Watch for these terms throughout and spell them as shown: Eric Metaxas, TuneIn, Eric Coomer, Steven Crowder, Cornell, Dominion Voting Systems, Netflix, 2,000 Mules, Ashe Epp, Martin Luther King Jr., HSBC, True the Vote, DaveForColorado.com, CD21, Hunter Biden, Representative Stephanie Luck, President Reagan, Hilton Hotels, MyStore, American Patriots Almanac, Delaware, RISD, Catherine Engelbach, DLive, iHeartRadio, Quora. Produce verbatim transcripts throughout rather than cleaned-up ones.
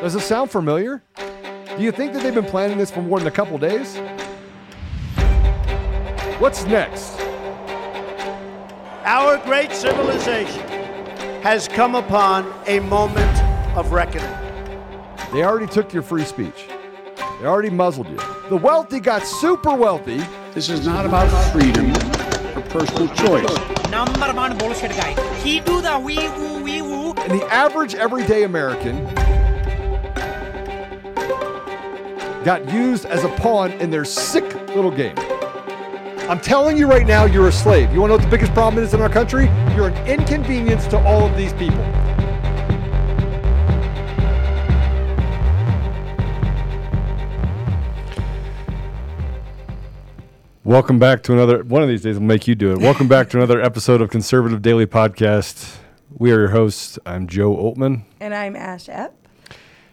Does it sound familiar? Do you think that they've been planning this for more than a couple days? What's next? Our great civilization has come upon a moment of reckoning. They already took your free speech. They already muzzled you. The wealthy got super wealthy. This is not about freedom or personal choice. Number one bullshit guy. He do the wee woo wee woo. And the average everyday American got used as a pawn in their sick little game. I'm telling you right now, you're a slave. You want to know what the biggest problem is in our country? You're an inconvenience to all of these people. Welcome back to another, one of these days I'll make you do it. Welcome back to another episode of Conservative Daily Podcast. We are your hosts. I'm Joe Oltmann. And I'm Ashe Epp.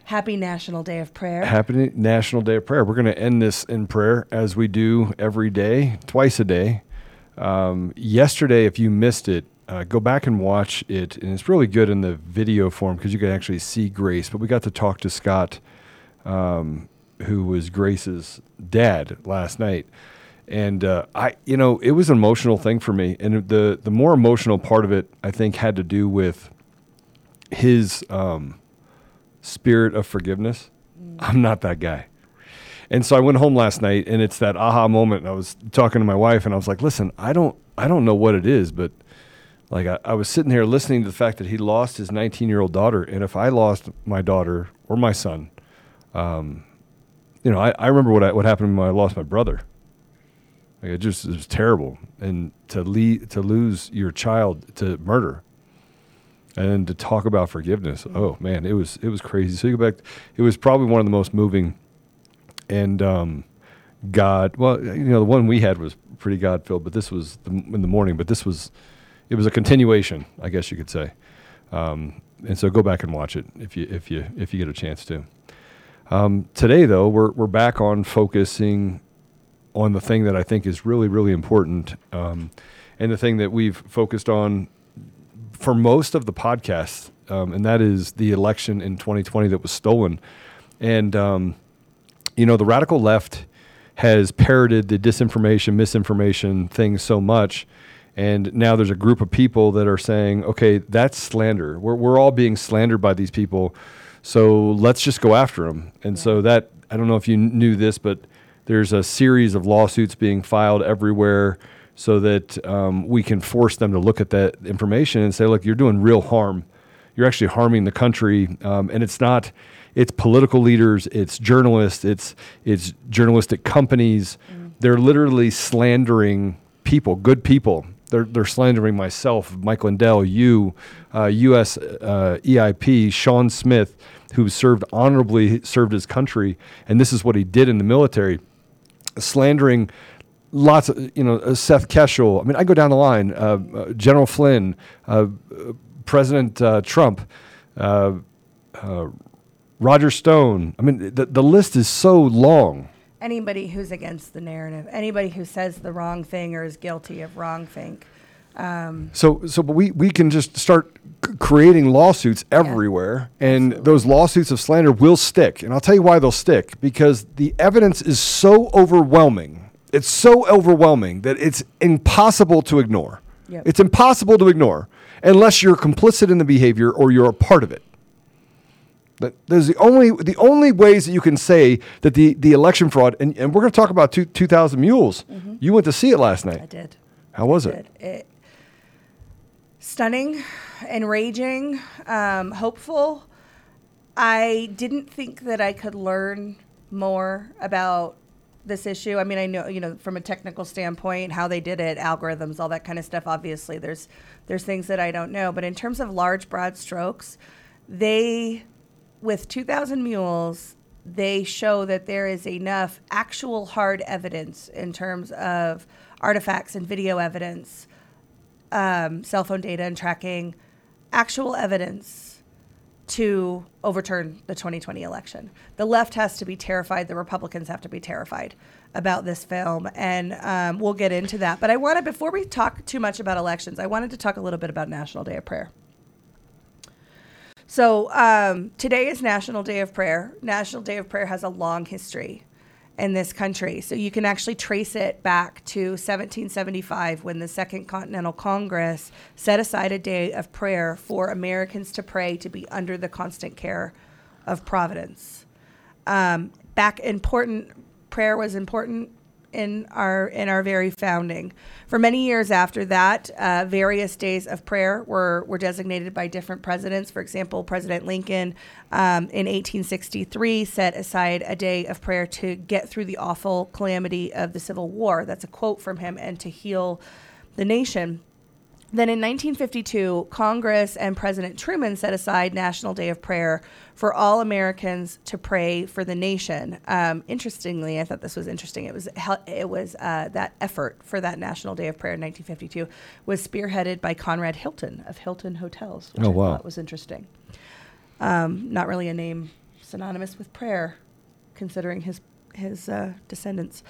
Happy National Day of Prayer. Happy National Day of Prayer. We're going to end this in prayer as we do every day, twice a day. Um, yesterday, if you missed it, uh, go back and watch it. And it's really good in the video form because you can actually see Grace. But we got to talk to Scott, um, who was Grace's dad last night. And, uh, I, you know, it was an emotional thing for me. And the, the more emotional part of it, I think, had to do with his um, spirit of forgiveness. Mm. I'm not that guy. And so I went home last night, and it's that aha moment. And I was talking to my wife, and I was like, listen, I don't I don't know what it is, but, like, I, I was sitting here listening to the fact that he lost his nineteen-year-old daughter. And if I lost my daughter or my son, um, you know, I, I remember what I, what happened when I lost my brother. Like it just it was terrible, and to lead, to lose your child to murder, and to talk about forgiveness. Mm-hmm. Oh man, it was it was crazy. So you go back, it was probably one of the most moving, and um, God. Well, you know the one we had was pretty God filled, but this was the, in the morning. But this was, it was a continuation, I guess you could say. Um, and so go back and watch it if you if you if you get a chance to. Um, today though, we're we're back on focusing on the thing that I think is really, really important, um, and the thing that we've focused on for most of the podcast, um, and that is the election in twenty twenty that was stolen. And, um, you know, the radical left has parroted the disinformation, misinformation thing so much, and now there's a group of people that are saying, okay, that's slander. We're, we're all being slandered by these people, so let's just go after them. And yeah. So that, I don't know if you knew this, but there's a series of lawsuits being filed everywhere so that um, we can force them to look at that information and say, look, you're doing real harm. You're actually harming the country. Um, and it's not, it's political leaders, it's journalists, it's it's journalistic companies. Mm. They're literally slandering people, good people. They're they're slandering myself, Mike Lindell, you, uh, U S E I P, Sean Smith, who served honorably, served his country. And this is what he did in the military. Slandering lots of, you know, Seth Keshel. I mean, I go down the line, uh, uh, General Flynn, uh, uh, President uh, Trump, uh, uh, Roger Stone. I mean, the, the list is so long. Anybody who's against the narrative, anybody who says the wrong thing or is guilty of wrong thing. Um, so, so but we, we can just start c- creating lawsuits everywhere, yeah, and absolutely. Those lawsuits of slander will stick. And I'll tell you why they'll stick, because the evidence is so overwhelming. It's so overwhelming that it's impossible to ignore. Yep. It's impossible to ignore unless you're complicit in the behavior or you're a part of it. But there's the only the only ways that you can say that the, the election fraud, and, and we're going to talk about two, 2,000 Mules. Mm-hmm. You went to see it last night. I did. How was it? It stunning, enraging, um, hopeful. I didn't think that I could learn more about this issue. I mean, I know, you know, from a technical standpoint, how they did it, algorithms, all that kind of stuff. Obviously, there's there's things that I don't know. But in terms of large, broad strokes, they, with two thousand Mules, they show that there is enough actual hard evidence in terms of artifacts and video evidence, Um, cell phone data and tracking, actual evidence to overturn the twenty twenty election. The left has to be terrified. The Republicans have to be terrified about this film. And um, we'll get into that. But I wanted, before we talk too much about elections, I wanted to talk a little bit about National Day of Prayer. So um, today is National Day of Prayer. National Day of Prayer has a long history in this country. So you can actually trace it back to seventeen seventy-five when the Second Continental Congress set aside a day of prayer for Americans to pray to be under the constant care of Providence. Um, back important, prayer was important in our in our very founding. For many years after that, uh, various days of prayer were, were designated by different presidents. For example, President Lincoln um, in eighteen sixty-three set aside a day of prayer to get through the awful calamity of the Civil War. That's a quote from him, and to heal the nation. Then in nineteen fifty-two, Congress and President Truman set aside National Day of Prayer for all Americans to pray for the nation. Um, interestingly, I thought this was interesting. It was it was uh, that effort for that National Day of Prayer in nineteen fifty-two was spearheaded by Conrad Hilton of Hilton Hotels, which oh, wow. I thought was interesting. Um, not really a name synonymous with prayer, considering his his uh, descendants.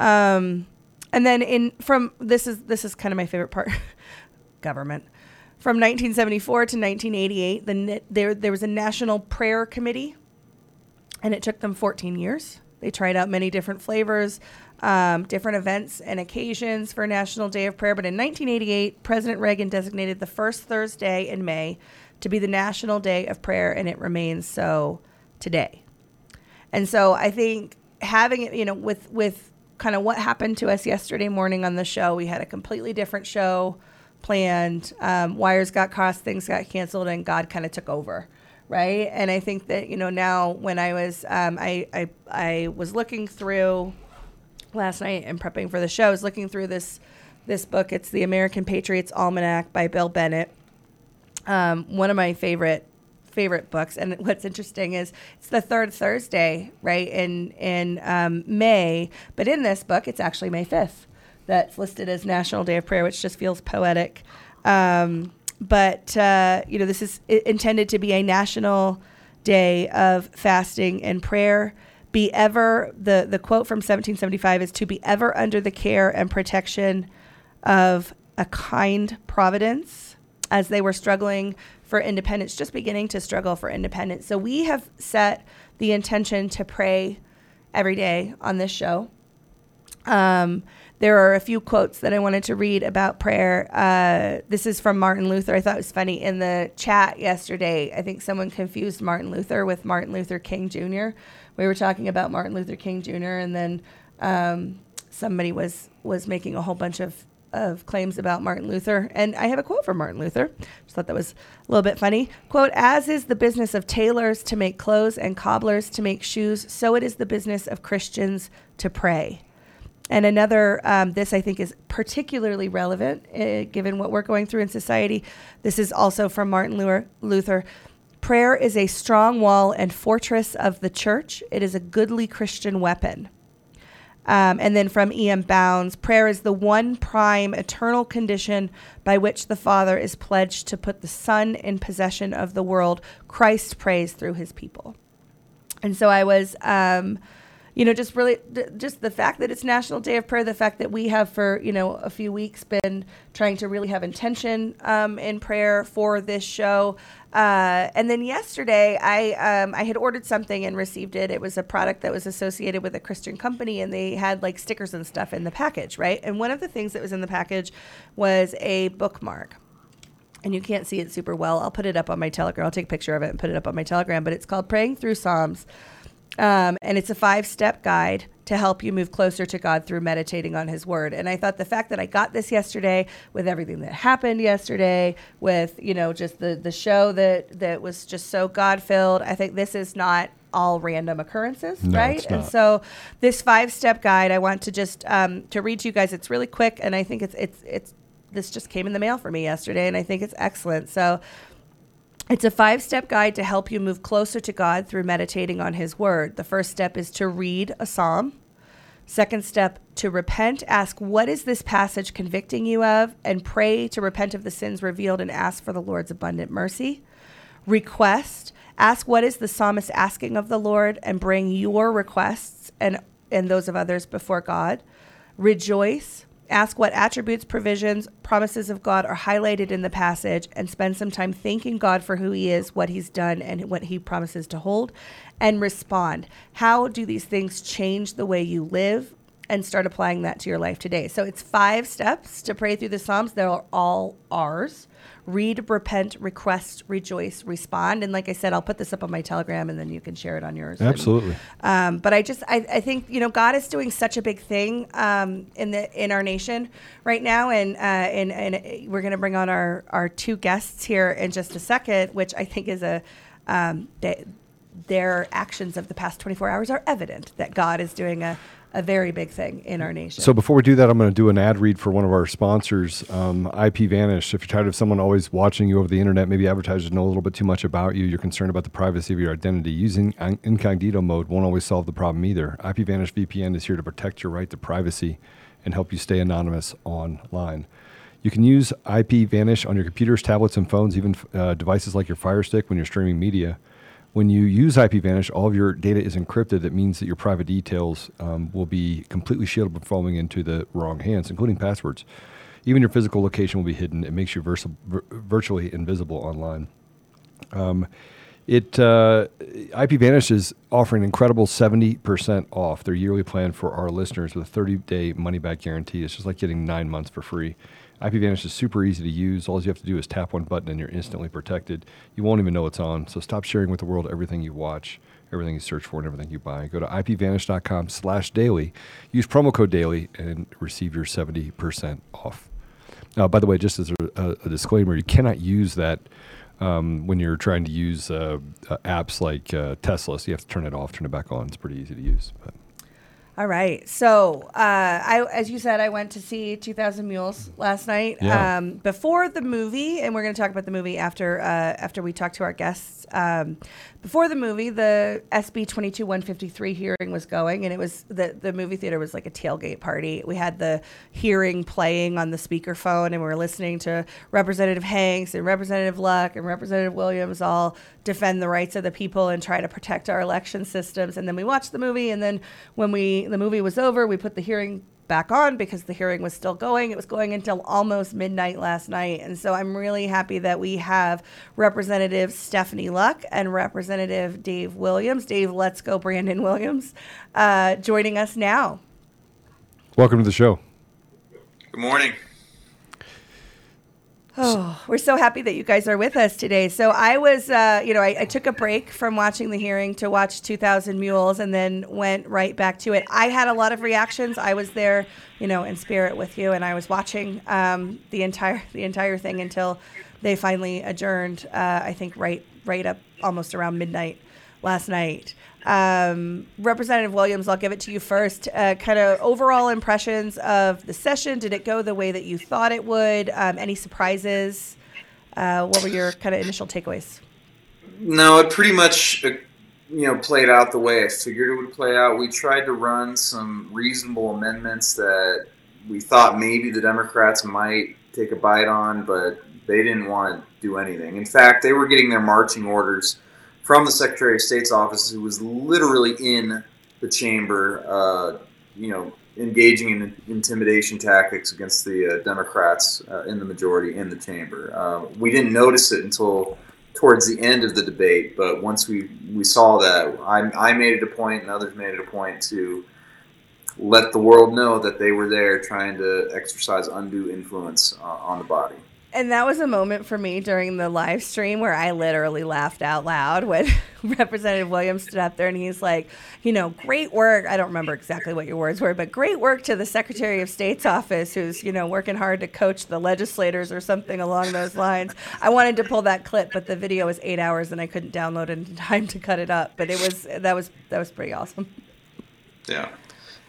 Um, and then in from this is this is kind of my favorite part. Government. From nineteen seventy-four to nineteen eighty-eight, the, there there was a National Prayer Committee, and it took them fourteen years. They tried out many different flavors, um, different events and occasions for National Day of Prayer. But in nineteen eighty-eight, President Reagan designated the first Thursday in May to be the National Day of Prayer, and it remains so today. And so I think having it, you know, with, with kind of what happened to us yesterday morning on the show, we had a completely different show planned, um, wires got crossed, things got canceled, and God kind of took over, right? And I think that, you know, now when I was, um, I, I I was looking through last night and prepping for the show, I was looking through this this book. It's The American Patriots Almanac by Bill Bennett, um, one of my favorite favorite books. And what's interesting is it's the third Thursday, right, in, in um, May, but in this book, it's actually May fifth. That's listed as National Day of Prayer, which just feels poetic. Um, but, uh, you know, this is intended to be a national day of fasting and prayer. Be ever, the, the quote from seventeen seventy-five is, to be ever under the care and protection of a kind providence, as they were struggling for independence, just beginning to struggle for independence. So we have set the intention to pray every day on this show. Um, there are a few quotes that I wanted to read about prayer. Uh, this is from Martin Luther. I thought it was funny. In the chat yesterday, I think someone confused Martin Luther with Martin Luther King Junior We were talking about Martin Luther King Junior, and then um, somebody was, was making a whole bunch of, of claims about Martin Luther. And I have a quote from Martin Luther. Just thought that was a little bit funny. Quote, "As is the business of tailors to make clothes and cobblers to make shoes, so it is the business of Christians to pray." And another, um, this I think is particularly relevant uh, given what we're going through in society. This is also from Martin Luther. "Prayer is a strong wall and fortress of the church. It is a goodly Christian weapon." Um, and then from E M Bounds, "Prayer is the one prime eternal condition by which the Father is pledged to put the Son in possession of the world. Christ prays through his people." And so I was... Um, You know, just really, just the fact that it's National Day of Prayer, the fact that we have for, you know, a few weeks been trying to really have intention um, in prayer for this show. Uh, and then yesterday, I um, I had ordered something and received it. It was a product that was associated with a Christian company, and they had like stickers and stuff in the package, right? And one of the things that was in the package was a bookmark. And you can't see it super well. I'll put it up on my Telegram. I'll take a picture of it and put it up on my Telegram. But it's called Praying Through Psalms. Um, and it's a five-step guide to help you move closer to God through meditating on his word. And I thought the fact that I got this yesterday with everything that happened yesterday, with, you know, just the, the show that, that was just so God-filled, I think this is not all random occurrences, no, right? And so this five-step guide, I want to just um, to read to you guys. It's really quick, and I think it's it's it's this just came in the mail for me yesterday, and I think it's excellent. So it's a five-step guide to help you move closer to God through meditating on his word. The first step is to read a psalm. Second step, to repent. Ask, what is this passage convicting you of? And pray to repent of the sins revealed and ask for the Lord's abundant mercy. Request. Ask, what is the psalmist asking of the Lord? And bring your requests and, and those of others before God. Rejoice. Ask what attributes, provisions, promises of God are highlighted in the passage, and spend some time thanking God for who he is, what he's done, and what he promises to hold, and respond. How do these things change the way you live? And start applying that to your life today. So it's five steps to pray through the Psalms. They're all R's. Read, repent, request, rejoice, respond. And like I said, I'll put this up on my Telegram and then you can share it on yours. Absolutely. And, um, but I just, I, I think, you know, God is doing such a big thing um, in the in our nation right now. And uh, and, and we're going to bring on our, our two guests here in just a second, which I think is a, um, they, their actions of the past twenty-four hours are evident that God is doing a, a very big thing in our nation. So before we do that, I'm going to do an ad read for one of our sponsors, um, IPVanish. If you're tired of someone always watching you over the internet, maybe advertisers know a little bit too much about you, you're concerned about the privacy of your identity, using incognito mode won't always solve the problem either. IPVanish V P N is here to protect your right to privacy and help you stay anonymous online. You can use IPVanish on your computers, tablets, and phones, even uh, devices like your Fire Stick when you're streaming media. When you use IPVanish, all of your data is encrypted. That means that your private details um, will be completely shielded from falling into the wrong hands, including passwords. Even your physical location will be hidden. It makes you vers- virtually invisible online. Um, it uh, IPVanish is offering an incredible seventy percent off their yearly plan for our listeners with a thirty-day money-back guarantee. It's just like getting nine months for free. IPVanish is super easy to use. All you have to do is tap one button and you're instantly protected. You won't even know it's on. So stop sharing with the world everything you watch, everything you search for, and everything you buy. Go to IPVanish.com slash daily. Use promo code daily and receive your seventy percent off. Uh, by the way, just as a, a disclaimer, you cannot use that um, when you're trying to use uh, uh, apps like uh, Tesla. So you have to turn it off, turn it back on. It's pretty easy to use. But. All right. So, uh, I, as you said, I went to see two thousand Mules last night yeah. um, before the movie, and we're going to talk about the movie after uh, after we talk to our guests. Um, before the movie, the S B twenty-two one fifty-three hearing was going, and it was the the movie theater was like a tailgate party. We had the hearing playing on the speakerphone, and we were listening to Representative Hanks and Representative Luck and Representative Williams all defend the rights of the people and try to protect our election systems. And then we watched the movie, and then when we the movie was over, we put the hearing back on because the hearing was still going. It was going until almost midnight last night. And so I'm really happy that we have Representative Stephanie Luck and Representative Dave Williams. Dave, let's go Brandon Williams, uh, joining us now. Welcome to the show. Good morning. Oh, we're so happy that you guys are with us today. So I was, uh, you know, I, I took a break from watching the hearing to watch two thousand Mules and then went right back to it. I had a lot of reactions. I was there, you know, in spirit with you, and I was watching um, the entire the entire thing until they finally adjourned, uh, I think right, right up almost around midnight last night. Um, Representative Williams, I'll give it to you first. Uh, kind of overall impressions of the session. Did it go the way that you thought it would? Um, any surprises? Uh, what were your kind of initial takeaways? No, it pretty much, you know, played out the way I figured it would play out. We tried to run some reasonable amendments that we thought maybe the Democrats might take a bite on, but they didn't want to do anything. In fact, they were getting their marching orders from the Secretary of State's office, who was literally in the chamber, uh, you know, engaging in intimidation tactics against the uh, Democrats uh, in the majority in the chamber. Uh, we didn't notice it until towards the end of the debate, but once we, we saw that, I, I made it a point and others made it a point to let the world know that they were there trying to exercise undue influence uh, on the body. And that was a moment for me during the live stream where I literally laughed out loud when Representative Williams stood up there and he's like, you know, great work. I don't remember exactly what your words were, but great work to the Secretary of State's office who's, you know, working hard to coach the legislators or something along those lines. I wanted to pull that clip, but the video was eight hours and I couldn't download it in time to cut it up. But it was that was that was pretty awesome. Yeah.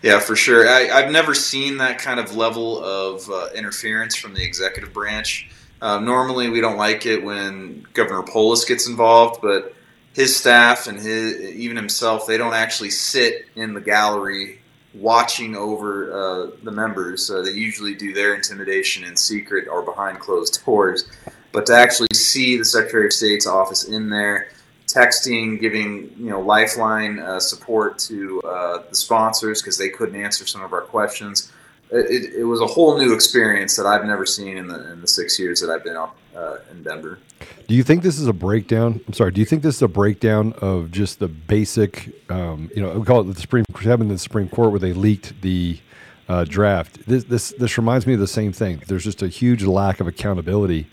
Yeah, for sure. I, I've never seen that kind of level of uh, interference from the executive branch. Uh, normally, we don't like it when Governor Polis gets involved, but his staff and his, even himself, they don't actually sit in the gallery watching over uh, the members. Uh, they usually do their intimidation in secret or behind closed doors. But to actually see the Secretary of State's office in there, texting, giving you know lifeline uh, support to uh, the sponsors because they couldn't answer some of our questions. it, it was a whole new experience that I've never seen in the in the six years that I've been out uh, in Denver. Do you think this is a breakdown? I'm sorry. Do you think this is a breakdown of just the basic, um, you know, we call it the Supreme Court, happened in the Supreme Court where they leaked the uh, draft. This, this this reminds me of the same thing. There's just a huge lack of accountability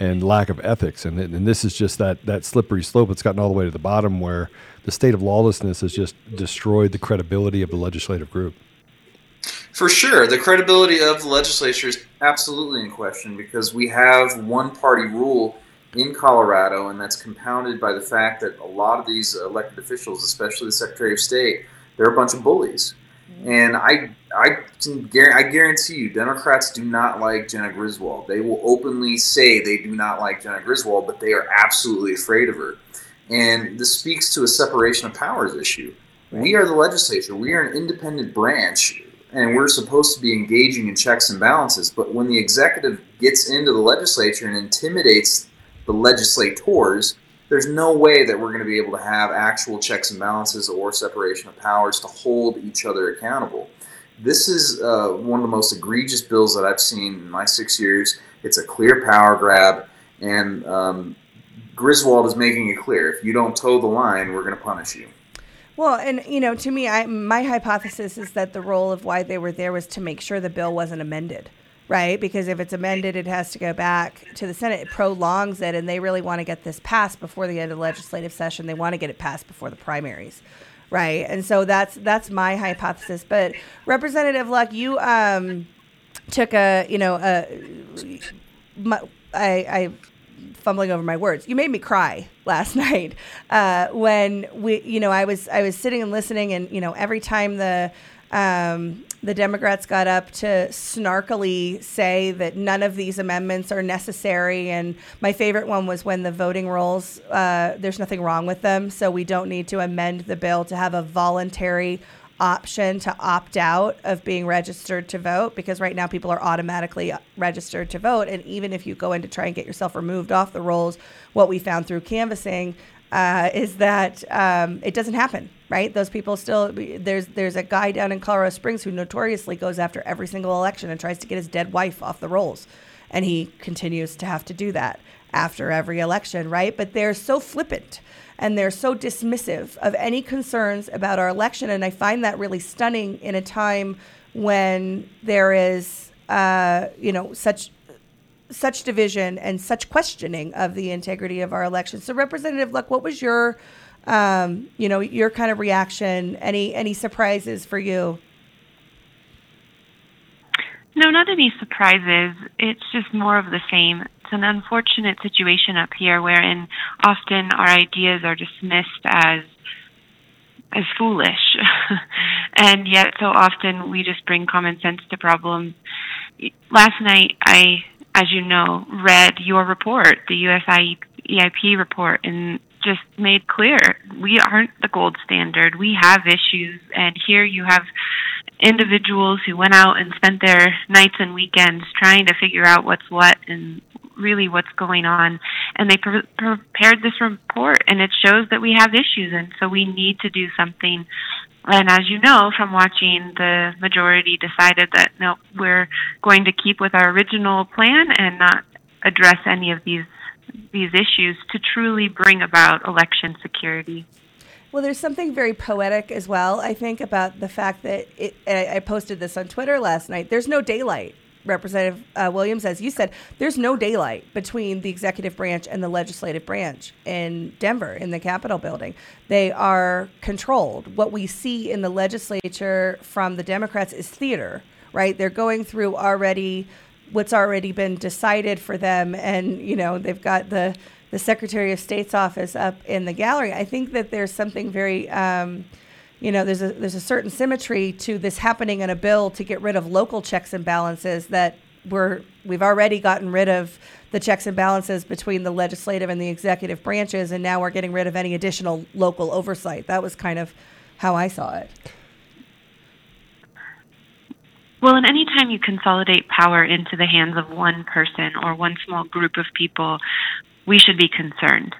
and lack of ethics. And and this is just that, that slippery slope that's gotten all the way to the bottom where the state of lawlessness has just destroyed the credibility of the legislative group. For sure. The credibility of the legislature is absolutely in question because we have one-party rule in Colorado, and that's compounded by the fact that a lot of these elected officials, especially the Secretary of State, they're a bunch of bullies. Mm-hmm. And I I can I guarantee you, Democrats do not like Jenna Griswold. They will openly say they do not like Jenna Griswold, but they are absolutely afraid of her. And this speaks to a separation of powers issue. Right. We are the legislature. We are an independent branch, and we're supposed to be engaging in checks and balances. But when the executive gets into the legislature and intimidates the legislators, there's no way that we're going to be able to have actual checks and balances or separation of powers to hold each other accountable. This is uh, one of the most egregious bills that I've seen in my six years. It's a clear power grab, and um, Griswold is making it clear. If you don't toe the line, we're going to punish you. Well, and, you know, to me, I, my hypothesis is that the role of why they were there was to make sure the bill wasn't amended, right? Because if it's amended, it has to go back to the Senate. It prolongs it, and they really want to get this passed before the end of the legislative session. They want to get it passed before the primaries. Right. And so that's that's my hypothesis. But Representative Luck, you um, took a, you know, a, my, I, I fumbling over my words. You made me cry last night uh, when we, you know, I was I was sitting and listening. And, you know, every time the um, the Democrats got up to snarkily say that none of these amendments are necessary. And my favorite one was when the voting rolls, uh, there's nothing wrong with them. So we don't need to amend the bill to have a voluntary option to opt out of being registered to vote, because right now people are automatically registered to vote. And even if you go in to try and get yourself removed off the rolls, what we found through canvassing Uh, is that um, it doesn't happen, right? Those people still, there's there's a guy down in Colorado Springs who notoriously goes after every single election and tries to get his dead wife off the rolls. And he continues to have to do that after every election, right? But they're so flippant and they're so dismissive of any concerns about our election. And I find that really stunning in a time when there is, uh, you know, such... such division and such questioning of the integrity of our elections. So Representative Luck, what was your, um, you know, your kind of reaction? Any, any surprises for you? No, not any surprises. It's just more of the same. It's an unfortunate situation up here wherein often our ideas are dismissed as as foolish. And yet so often we just bring common sense to problems. Last night, I... as you know, read your report, the U S E I P report, and just made clear we aren't the gold standard. We have issues, and here you have individuals who went out and spent their nights and weekends trying to figure out what's what and really what's going on, and they pre- prepared this report, and it shows that we have issues, and so we need to do something. And as you know from watching, the majority decided that, no, we're going to keep with our original plan and not address any of these these issues to truly bring about election security. Well, there's something very poetic as well, I think, about the fact that, it, and I posted this on Twitter last night, there's no daylight. Representative uh, Williams, as you said, there's no daylight between the executive branch and the legislative branch in Denver, in the Capitol building. They are controlled. What we see in the legislature from the Democrats is theater, right? They're going through already what's already been decided for them. And, you know, they've got the, the Secretary of State's office up in the gallery. I think that there's something very... Um, You know, there's a there's a certain symmetry to this happening in a bill to get rid of local checks and balances that we're we've already gotten rid of the checks and balances between the legislative and the executive branches, and now we're getting rid of any additional local oversight. That was kind of how I saw it. Well, and any time you consolidate power into the hands of one person or one small group of people, we should be concerned.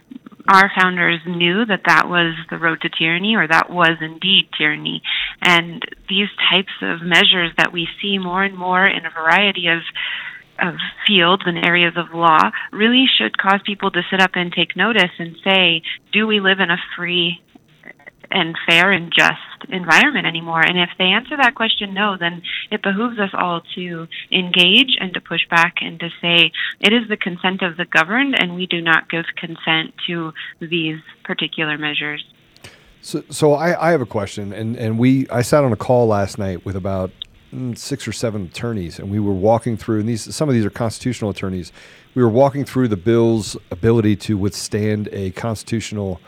Our founders knew that that was the road to tyranny, or that was indeed tyranny. And these types of measures that we see more and more in a variety of of fields and areas of law really should cause people to sit up and take notice and say, do we live in a free and fair and just environment anymore? And if they answer that question no, then it behooves us all to engage and to push back and to say it is the consent of the governed, and we do not give consent to these particular measures. So, so I, I have a question, and, and we I sat on a call last night with about six or seven attorneys, and we were walking through, and these some of these are constitutional attorneys, we were walking through the bill's ability to withstand a constitutional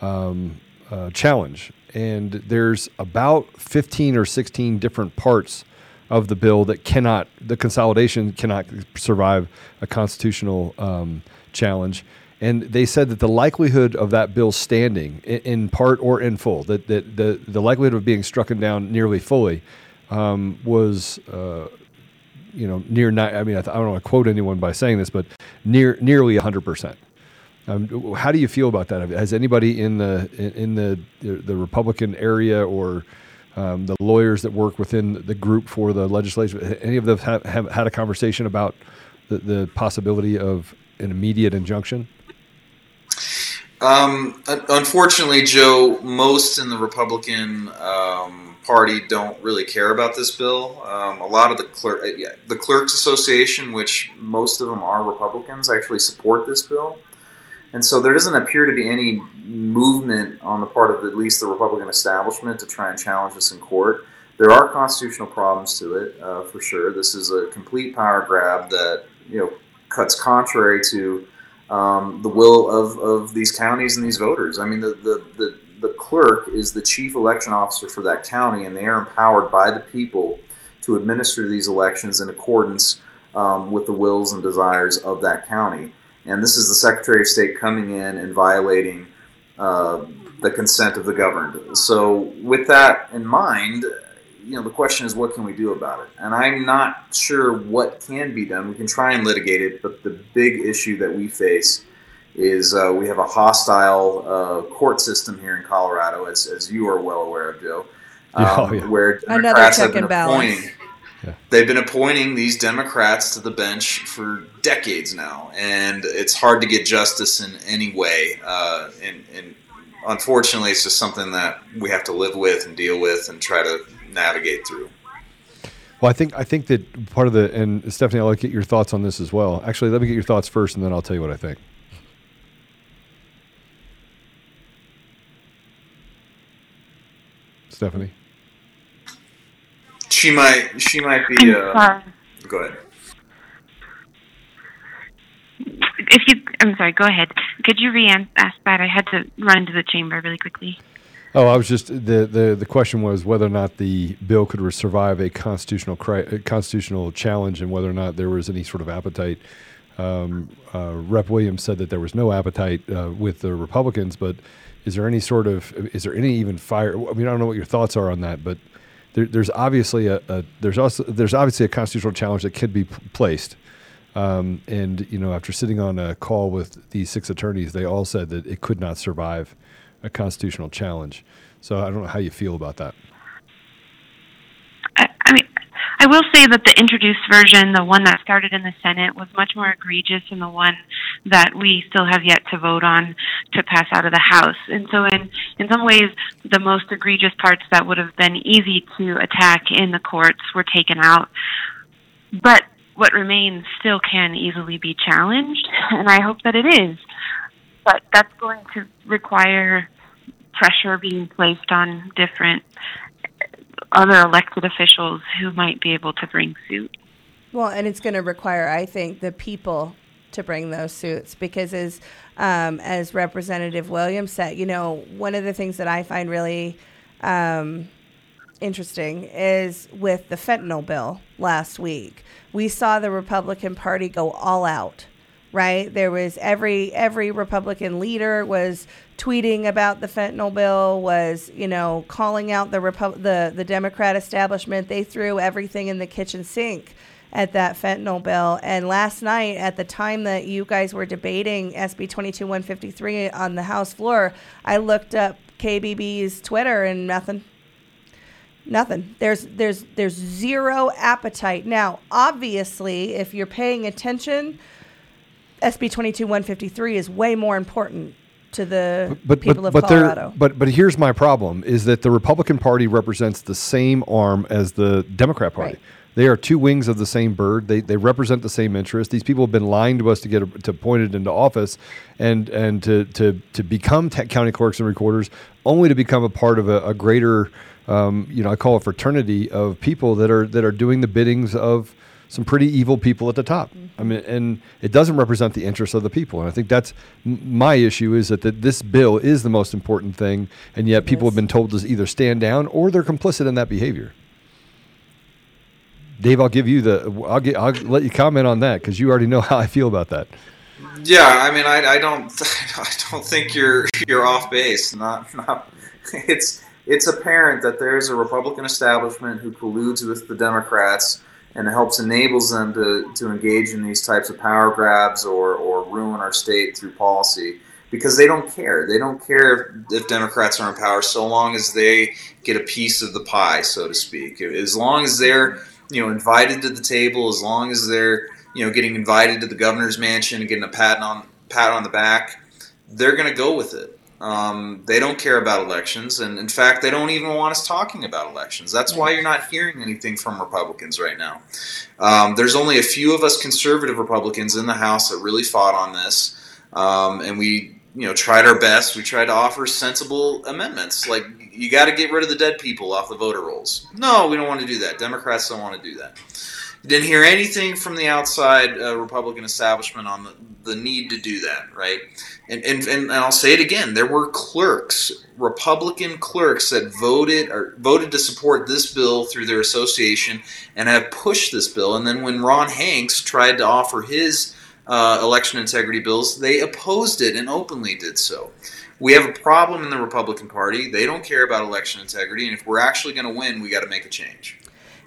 um, uh, challenge. And there's about fifteen or sixteen different parts of the bill that cannot, the consolidation cannot survive a constitutional um, challenge. And they said that the likelihood of that bill standing in, in part or in full, that, that the, the likelihood of being struck down nearly fully um, was, uh, you know, near, not, I mean, I, th- I don't want to quote anyone by saying this, but near nearly one hundred percent. Um, how do you feel about that? Has anybody in the in the the Republican area or um, the lawyers that work within the group for the legislation, any of them have, have had a conversation about the, the possibility of an immediate injunction? Um, unfortunately, Joe, most in the Republican um, Party don't really care about this bill. Um, a lot of the clerk, the Clerks Association, which most of them are Republicans, actually support this bill. And so there doesn't appear to be any movement on the part of at least the Republican establishment to try and challenge this in court. There are constitutional problems to it, uh, for sure. This is a complete power grab that, you know, cuts contrary to um, the will of, of these counties and these voters. I mean, the, the, the, the clerk is the chief election officer for that county, and they are empowered by the people to administer these elections in accordance um, with the wills and desires of that county. And this is the Secretary of State coming in and violating uh, the consent of the governed. So with that in mind, you know, the question is, what can we do about it? And I'm not sure what can be done. We can try and litigate it, but the big issue that we face is uh, we have a hostile uh, court system here in Colorado, as as you are well aware of, Joe, um, oh, yeah. where Democrats have been appointing. Yeah. They've been appointing these Democrats to the bench for decades now, and it's hard to get justice in any way. Uh, and, and unfortunately, it's just something that we have to live with and deal with and try to navigate through. Well, I think I think that part of the – and Stephanie, I'll get your thoughts on this as well. Actually, let me get your thoughts first, and then I'll tell you what I think. Stephanie? She might. She might be. Uh, go ahead. If you, I'm sorry. Go ahead. Could you re-ask that? I had to run into the chamber really quickly. Oh, I was just the the, the question was whether or not the bill could survive a constitutional cri- constitutional challenge, and whether or not there was any sort of appetite. Um, uh, Rep Williams said that there was no appetite uh, with the Republicans, but is there any sort of is there any even fire? I mean, I don't know what your thoughts are on that, but. There, there's obviously a, a there's also there's obviously a constitutional challenge that could be p- placed, um, and you know after sitting on a call with these six attorneys, they all said that it could not survive a constitutional challenge. So I don't know how you feel about that. I, I mean, I will say that the introduced version, the one that started in the Senate, was much more egregious than the one that we still have yet to vote on to pass out of the House. And so in, in some ways, the most egregious parts that would have been easy to attack in the courts were taken out. But what remains still can easily be challenged, and I hope that it is. But that's going to require pressure being placed on different other elected officials who might be able to bring suit. Well, and it's going to require, I think, the people to bring those suits, because as um, as Representative Williams said, you know, one of the things that I find really um, interesting is with the fentanyl bill last week, we saw the Republican Party go all out. Right? There was every every Republican leader was tweeting about the fentanyl bill, was, you know, calling out the Repu- the the Democrat establishment. They threw everything in the kitchen sink at that fentanyl bill. And last night, at the time that you guys were debating S B twenty-two one fifty-three on the House floor, I looked up K B B's Twitter and nothing. Nothing. There's there's there's zero appetite. Now, obviously, if you're paying attention, S B twenty-two one fifty-three is way more important to the but, people but, of but Colorado. But but here's my problem, is that the Republican Party represents the same arm as the Democrat Party. Right. They are two wings of the same bird. They they represent the same interest. These people have been lying to us to get a, to appointed into office and and to to, to become t- county clerks and recorders, only to become a part of a, a greater, um, you know, I call it fraternity of people that are that are doing the biddings of some pretty evil people at the top. Mm-hmm. I mean, and it doesn't represent the interests of the people. And I think that's my issue, is that the, this bill is the most important thing, and yet it people is. have been told to either stand down or they're complicit in that behavior. Dave, I'll give you the. I'll get. I'll let you comment on that, because you already know how I feel about that. Yeah, I mean, I, I don't. I don't think you're you're off base. Not, not. It's it's apparent that there is a Republican establishment who colludes with the Democrats and helps enables them to, to engage in these types of power grabs or or ruin our state through policy, because they don't care. They don't care if, if Democrats are in power, so long as they get a piece of the pie, so to speak. As long as they're you know, invited to the table, as long as they're, you know, getting invited to the governor's mansion and getting a pat on pat on the back, they're going to go with it. Um, they don't care about elections. And in fact, they don't even want us talking about elections. That's why you're not hearing anything from Republicans right now. Um, there's only a few of us conservative Republicans in the House that really fought on this. Um, and we, you know, tried our best. We tried to offer sensible amendments, like you got to get rid of the dead people off the voter rolls. No, we don't want to do that. Democrats don't want to do that. Didn't hear anything from the outside uh, Republican establishment on the, the need to do that, right? And, and and I'll say it again. There were clerks, Republican clerks, that voted or voted to support this bill through their association and have pushed this bill. And then when Ron Hanks tried to offer his Uh, election integrity bills, they opposed it and openly did so. We have a problem in the Republican Party. They don't care about election integrity, and if we're actually going to win, we got to make a change.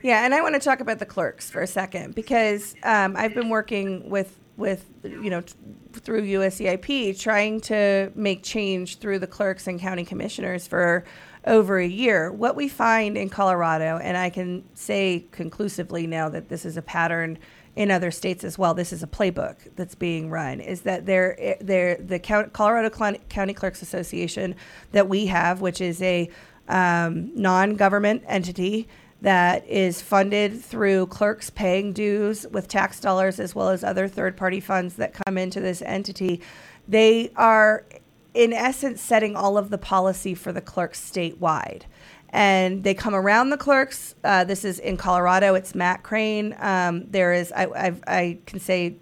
Yeah, and I want to talk about the clerks for a second, because um, I've been working with, with you know, t- through U S E I P, trying to make change through the clerks and county commissioners for over a year. What we find in Colorado, and I can say conclusively now that this is a pattern in other states as well, this is a playbook that's being run, is that there, there, the Colorado County Clerks Association that we have, which is a um, non-government entity that is funded through clerks paying dues with tax dollars as well as other third-party funds that come into this entity, they are, in essence, setting all of the policy for the clerks statewide. And they come around the clerks. Uh, this is in Colorado. It's Matt Crane. Um, there is, I, I've, I can say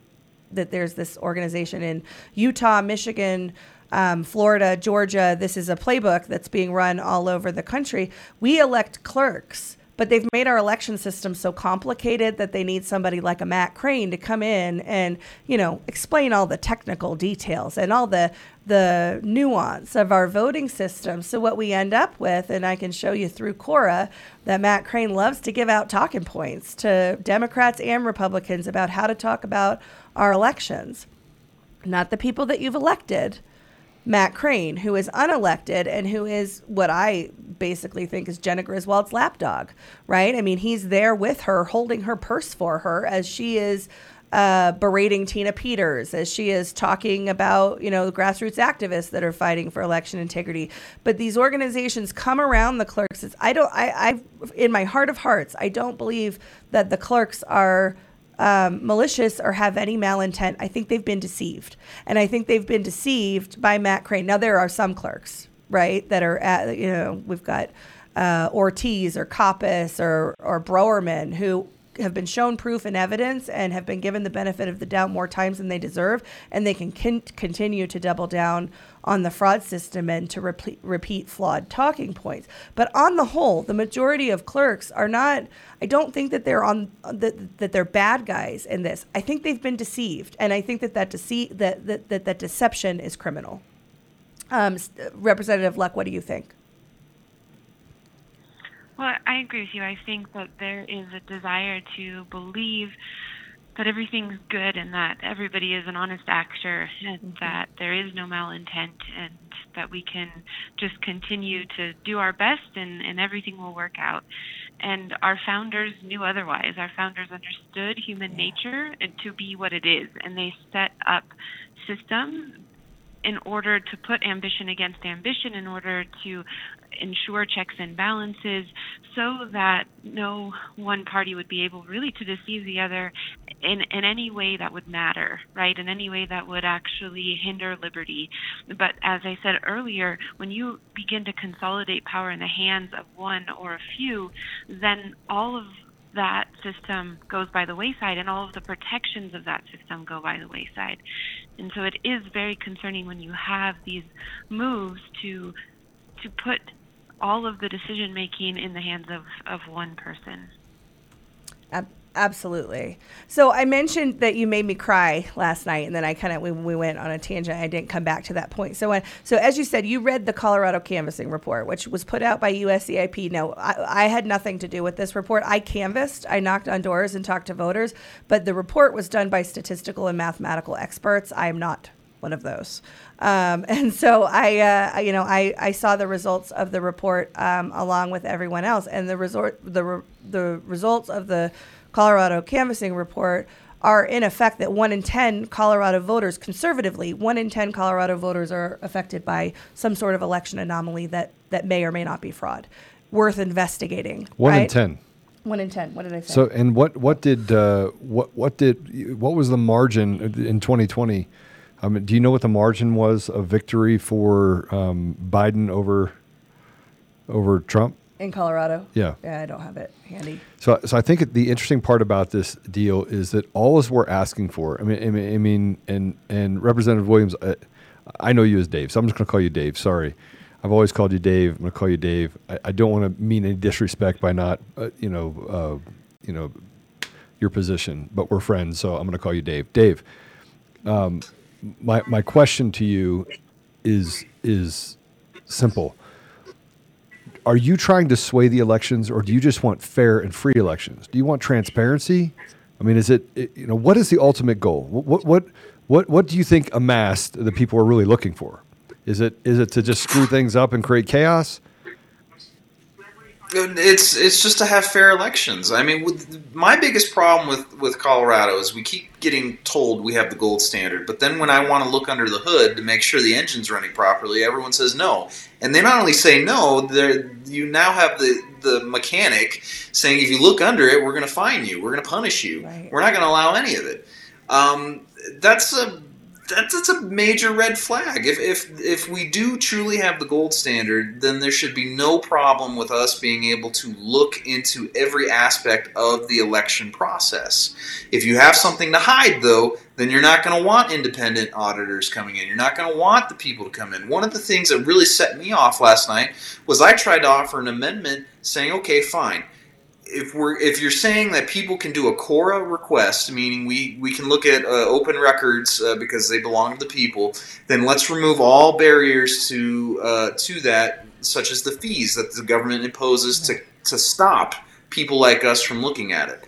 that there's this organization in Utah, Michigan, um, Florida, Georgia. This is a playbook that's being run all over the country. We elect clerks, but they've made our election system so complicated that they need somebody like a Matt Crane to come in and, you know, explain all the technical details and all the the nuance of our voting system. So what we end up with, and I can show you through Quora, that Matt Crane loves to give out talking points to Democrats and Republicans about how to talk about our elections. Not the people that you've elected. Matt Crane, who is unelected and who is what I basically think is Jenna Griswold's lapdog, right? I mean, he's there with her, holding her purse for her as she is uh, berating Tina Peters, as she is talking about, you know, the grassroots activists that are fighting for election integrity. But these organizations come around the clerks. It's, I don't, I, I, in my heart of hearts, I don't believe that the clerks are Um, malicious or have any malintent. I think they've been deceived. And I think they've been deceived by Matt Crane. Now, there are some clerks, right, that are, at, you know, we've got uh, Ortiz or Coppice or, or Browerman, who have been shown proof and evidence and have been given the benefit of the doubt more times than they deserve. And they can con- continue to double down on the fraud system and to repeat, repeat flawed talking points. But on the whole, the majority of clerks are not, I don't think that they're on that, that they're bad guys in this. I think they've been deceived. And I think that that dece- that, that, that, that deception is criminal. Um, Representative Luck, what do you think? Well, I agree with you. I think that there is a desire to believe that everything's good and that everybody is an honest actor and that there is no malintent and that we can just continue to do our best and, and everything will work out. And our founders knew otherwise. Our founders understood human nature and to be what it is, and they set up systems in order to put ambition against ambition, in order to ensure checks and balances so that no one party would be able really to deceive the other in, in any way that would matter, right, in any way that would actually hinder liberty. But as I said earlier, when you begin to consolidate power in the hands of one or a few, then all of that system goes by the wayside and all of the protections of that system go by the wayside. And so it is very concerning when you have these moves to to put all of the decision making in the hands of, of one person. Ab- absolutely. So I mentioned that you made me cry last night, and then I kind of, when we went on a tangent, I didn't come back to that point. So, when, so as you said, you read the Colorado Canvassing Report, which was put out by U S E I P. Now, I, I had nothing to do with this report. I canvassed, I knocked on doors and talked to voters, but the report was done by statistical and mathematical experts. I am not one of those. Um, and so I, uh, you know, I, I saw the results of the report um, along with everyone else. And the resort, the re- the results of the Colorado Canvassing Report are in effect that one in ten Colorado voters, conservatively, one in ten Colorado voters are affected by some sort of election anomaly that, that may or may not be fraud. Worth investigating. One right? in ten. One in ten. What did I say? So, and what what did uh, what what did what was the margin in twenty twenty? I mean, do you know what the margin was of victory for um, Biden over over Trump? In Colorado? Yeah. Yeah, I don't have it handy. So so I think it, the interesting part about this deal is that all is we're asking for, I mean, I mean, I mean and, and Representative Williams, I, I know you as Dave, so I'm just going to call you Dave. Sorry. I've always called you Dave. I'm going to call you Dave. I, I don't want to mean any disrespect by not, uh, you know, uh, you know, your position, but we're friends, so I'm going to call you Dave. Dave, um, My my question to you is is simple. Are you trying to sway the elections, or do you just want fair and free elections? Do you want transparency? I mean, is it, it you know, what is the ultimate goal? What what what what do you think amassed the people are really looking for? Is it is it to just screw things up and create chaos? It's it's just to have fair elections. I mean, with, my biggest problem with, with Colorado is we keep getting told we have the gold standard, but then when I want to look under the hood to make sure the engine's running properly, everyone says no. And they not only say no, you now have the, the mechanic saying if you look under it, we're going to fine you, we're going to punish you, right. We're not going to allow any of it. Um, that's a That's, that's a major red flag. If if if we do truly have the gold standard, then there should be no problem with us being able to look into every aspect of the election process. If you have something to hide, though, then you're not going to want independent auditors coming in. You're not going to want the people to come in. One of the things that really set me off last night was I tried to offer an amendment saying, okay, fine. If we're if you're saying that people can do a CORA request, meaning we, we can look at uh, open records uh, because they belong to the people, then let's remove all barriers to uh, to that, such as the fees that the government imposes to, to stop people like us from looking at it.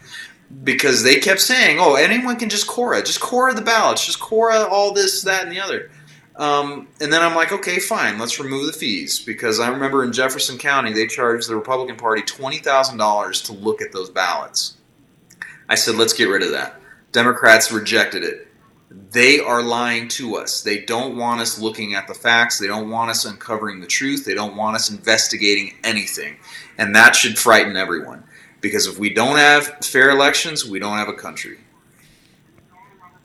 Because they kept saying, oh, anyone can just CORA, just CORA the ballots, just CORA all this, that, and the other. Um, and then I'm like, okay, fine, let's remove the fees, because I remember in Jefferson County they charged the Republican Party twenty thousand dollars to look at those ballots. I said, let's get rid of that. Democrats rejected it. They are lying to us. They don't want us looking at the facts. They don't want us uncovering the truth. They don't want us investigating anything. And that should frighten everyone, because if we don't have fair elections, we don't have a country.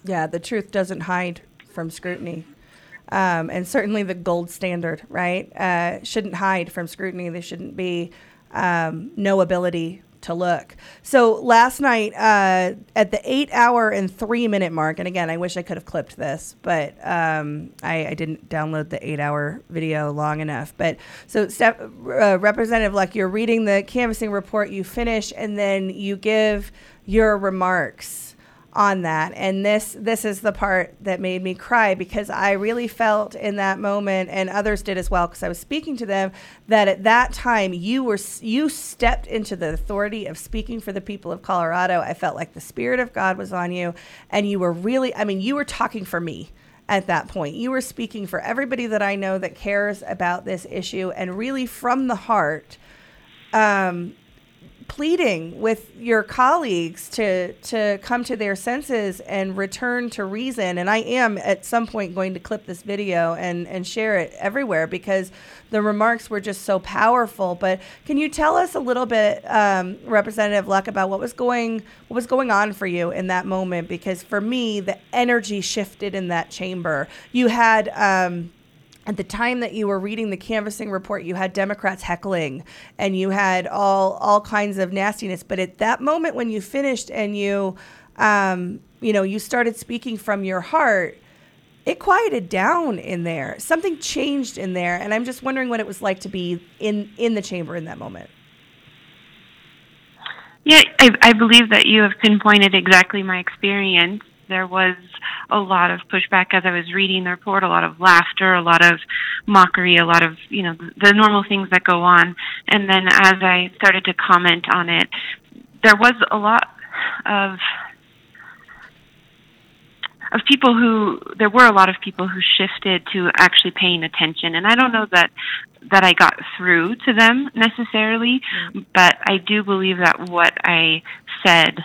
Yeah, the truth doesn't hide from scrutiny. Um, and certainly the gold standard, right, uh, shouldn't hide from scrutiny. There shouldn't be um, no ability to look. So last night uh, at the eight-hour and three-minute mark, and again, I wish I could have clipped this, but um, I, I didn't download the eight-hour video long enough. But so, Steph, uh, Representative Luck, you're reading the canvassing report, you finish, and then you give your remarks on that. And this this is the part that made me cry, because I really felt in that moment, and others did as well because I was speaking to them, that at that time you were you stepped into the authority of speaking for the people of Colorado. I felt like the Spirit of God was on you, and you were really, I mean, you were talking for me. At that point, you were speaking for everybody that I know that cares about this issue, and really from the heart, um, pleading with your colleagues to to come to their senses and return to reason. And I am at some point going to clip this video and, and share it everywhere, because the remarks were just so powerful. But can you tell us a little bit, um, Representative Luck, about what was going what was going on for you in that moment? Because for me, the energy shifted in that chamber. You had... Um, At the time that you were reading the canvassing report, you had Democrats heckling, and you had all all kinds of nastiness. But at that moment when you finished and you, um, you know, you started speaking from your heart, it quieted down in there. Something changed in there. And I'm just wondering what it was like to be in, in the chamber in that moment. Yeah, I, I believe that you have pinpointed exactly my experience. There was a lot of pushback as I was reading the report, a lot of laughter, a lot of mockery, a lot of, you know, the normal things that go on. And then as I started to comment on it, there was a lot of of people who, there were a lot of people who shifted to actually paying attention. And I don't know that that I got through to them necessarily, but I do believe that what I said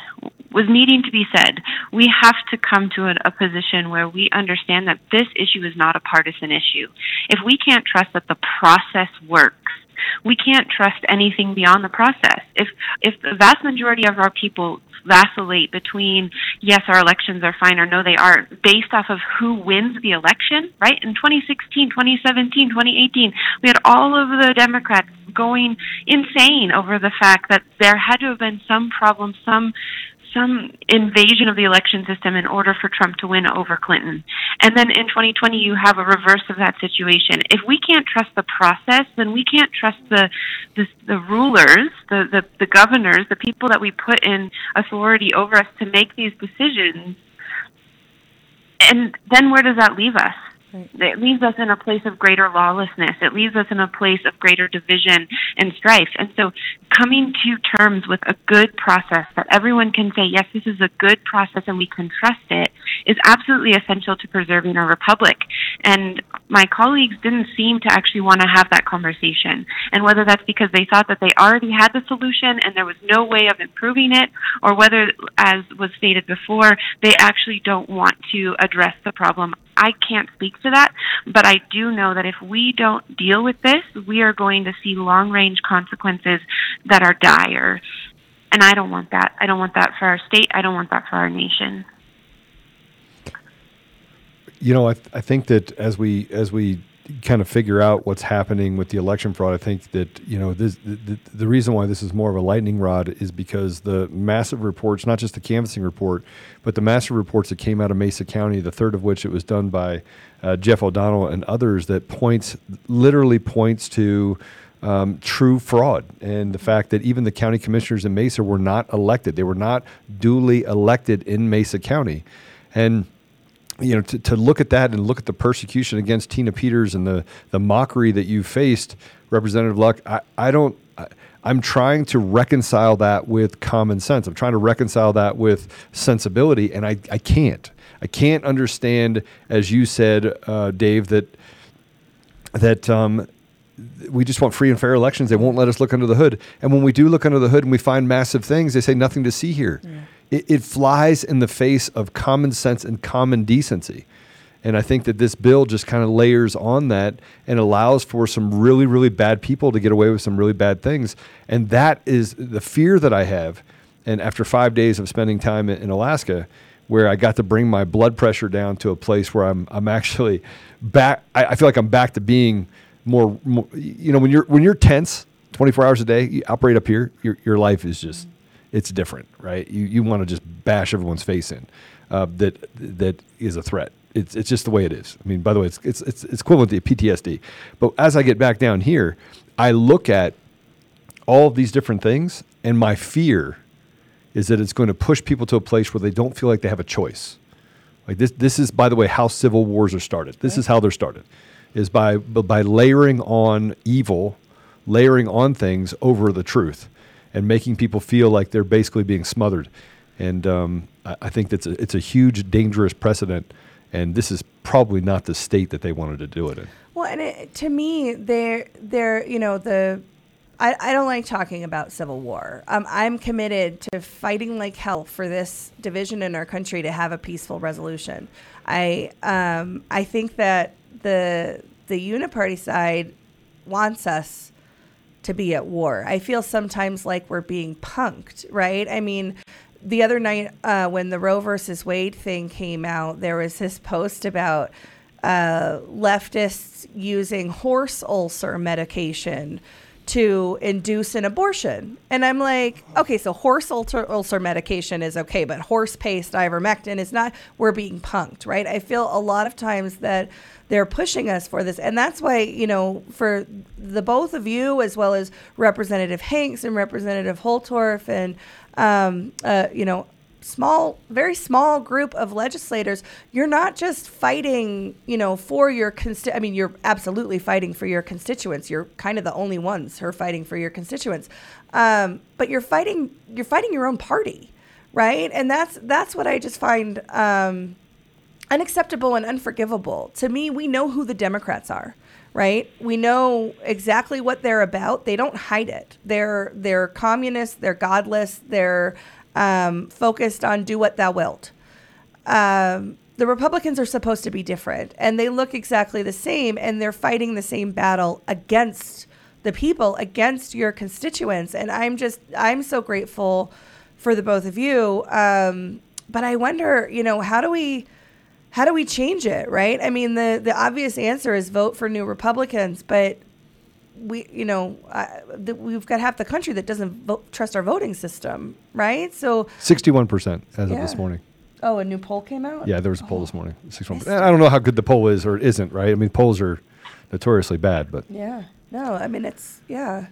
was needing to be said. We have to come to a, a position where we understand that this issue is not a partisan issue. If we can't trust that the process works, we can't trust anything beyond the process. If if the vast majority of our people vacillate between, yes, our elections are fine, or no, they aren't, based off of who wins the election, right? In twenty sixteen, twenty seventeen, twenty eighteen, we had all of the Democrats going insane over the fact that there had to have been some problem, some some invasion of the election system in order for Trump to win over Clinton. And then in twenty twenty, you have a reverse of that situation. If we can't trust the process, then we can't trust the the, the rulers, the, the, the governors, the people that we put in authority over us to make these decisions. And then where does that leave us? It leaves us in a place of greater lawlessness. It leaves us in a place of greater division and strife. And so coming to terms with a good process that everyone can say, yes, this is a good process and we can trust it, is absolutely essential to preserving our republic. And my colleagues didn't seem to actually want to have that conversation. And whether that's because they thought that they already had the solution and there was no way of improving it, or whether, as was stated before, they actually don't want to address the problem, I can't speak to that, but I do know that if we don't deal with this, we are going to see long-range consequences that are dire. And I don't want that. I don't want that for our state. I don't want that for our nation. You know, I, th- I think that as we as we kind of figure out what's happening with the election fraud, I think that, you know, this, the, the reason why this is more of a lightning rod is because the massive reports, not just the canvassing report, but the massive reports that came out of Mesa County, the third of which it was done by uh, Jeff O'Donnell and others, that points, literally points to um, true fraud. And the fact that even the county commissioners in Mesa were not elected. They were not duly elected in Mesa County. And you know, to, to look at that and look at the persecution against Tina Peters and the, the mockery that you faced, Representative Luck, I, I don't, I, I'm trying to reconcile that with common sense. I'm trying to reconcile that with sensibility, and I, I can't. I can't understand, as you said, uh, Dave, that that um, we just want free and fair elections. They won't let us look under the hood. And when we do look under the hood and we find massive things, they say nothing to see here. Yeah. It, it flies in the face of common sense and common decency. And I think that this bill just kind of layers on that and allows for some really, really bad people to get away with some really bad things. And that is the fear that I have. And after five days of spending time in, in Alaska, where I got to bring my blood pressure down to a place where I'm I'm actually back, I, I feel like I'm back to being more, more, you know, when you're when you're tense twenty-four hours a day, you operate up here, your your life is just, it's different, right? You you want to just bash everyone's face in. Uh, that that is a threat. It's it's just the way it is. I mean, by the way, it's it's it's, it's equivalent to P T S D. But as I get back down here, I look at all of these different things, and my fear is that it's going to push people to a place where they don't feel like they have a choice. Like this, this is, by the way, how civil wars are started. This right. is how they're started, is by by layering on evil, layering on things over the truth, and making people feel like they're basically being smothered. And um, I, I think that's a, it's a huge, dangerous precedent. And this is probably not the state that they wanted to do it in. Well, and it, to me, they're they're you know the. I, I don't like talking about civil war. Um, I'm committed to fighting like hell for this division in our country to have a peaceful resolution. I um, I think that the the uniparty side wants us to be at war. I feel sometimes like we're being punked, right? I mean, the other night uh, when the Roe versus Wade thing came out, there was this post about uh, leftists using horse ulcer medication to induce an abortion. And I'm like, okay, so horse ulcer, ulcer medication is okay, but horse paste, ivermectin is not. We're being punked, right? I feel a lot of times that they're pushing us for this. And that's why, you know, for the both of you, as well as Representative Hanks and Representative Holtorf and, um, uh, you know, small, very small group of legislators, you're not just fighting, you know, for your, consti- I mean, you're absolutely fighting for your constituents. You're kind of the only ones who are fighting for your constituents. Um, but you're fighting, you're fighting your own party, right? And that's, that's what I just find um, unacceptable and unforgivable. To me, we know who the Democrats are, right? We know exactly what they're about. They don't hide it. They're, they're communists, they're godless, they're, Um, focused on do what thou wilt. Um, the Republicans are supposed to be different, and they look exactly the same, and they're fighting the same battle against the people, against your constituents. And I'm just, I'm so grateful for the both of you. Um, but I wonder, you know, how do we, how do we change it, right? I mean, the, the obvious answer is vote for new Republicans, but we, you know, uh, the, we've got half the country that doesn't vote, trust our voting system, right? So sixty-one percent as yeah. of this morning. Oh, a new poll came out? Yeah, there was a poll oh, this morning. sixty-one percent. I don't know how good the poll is or isn't, right? I mean, polls are notoriously bad, but yeah, no, I mean, it's, yeah.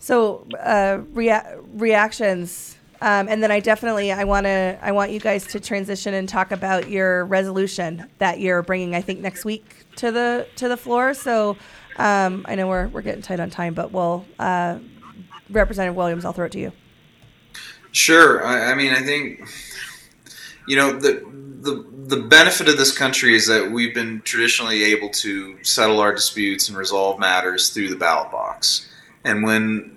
So uh, rea- reactions. Um, and then I definitely, I want to, I want you guys to transition and talk about your resolution that you're bringing, I think, next week to the, to the floor. So Um, I know we're we're getting tight on time, but we'll uh, Representative Williams, I'll throw it to you. Sure. I, I mean, I think you know the the the benefit of this country is that we've been traditionally able to settle our disputes and resolve matters through the ballot box. And when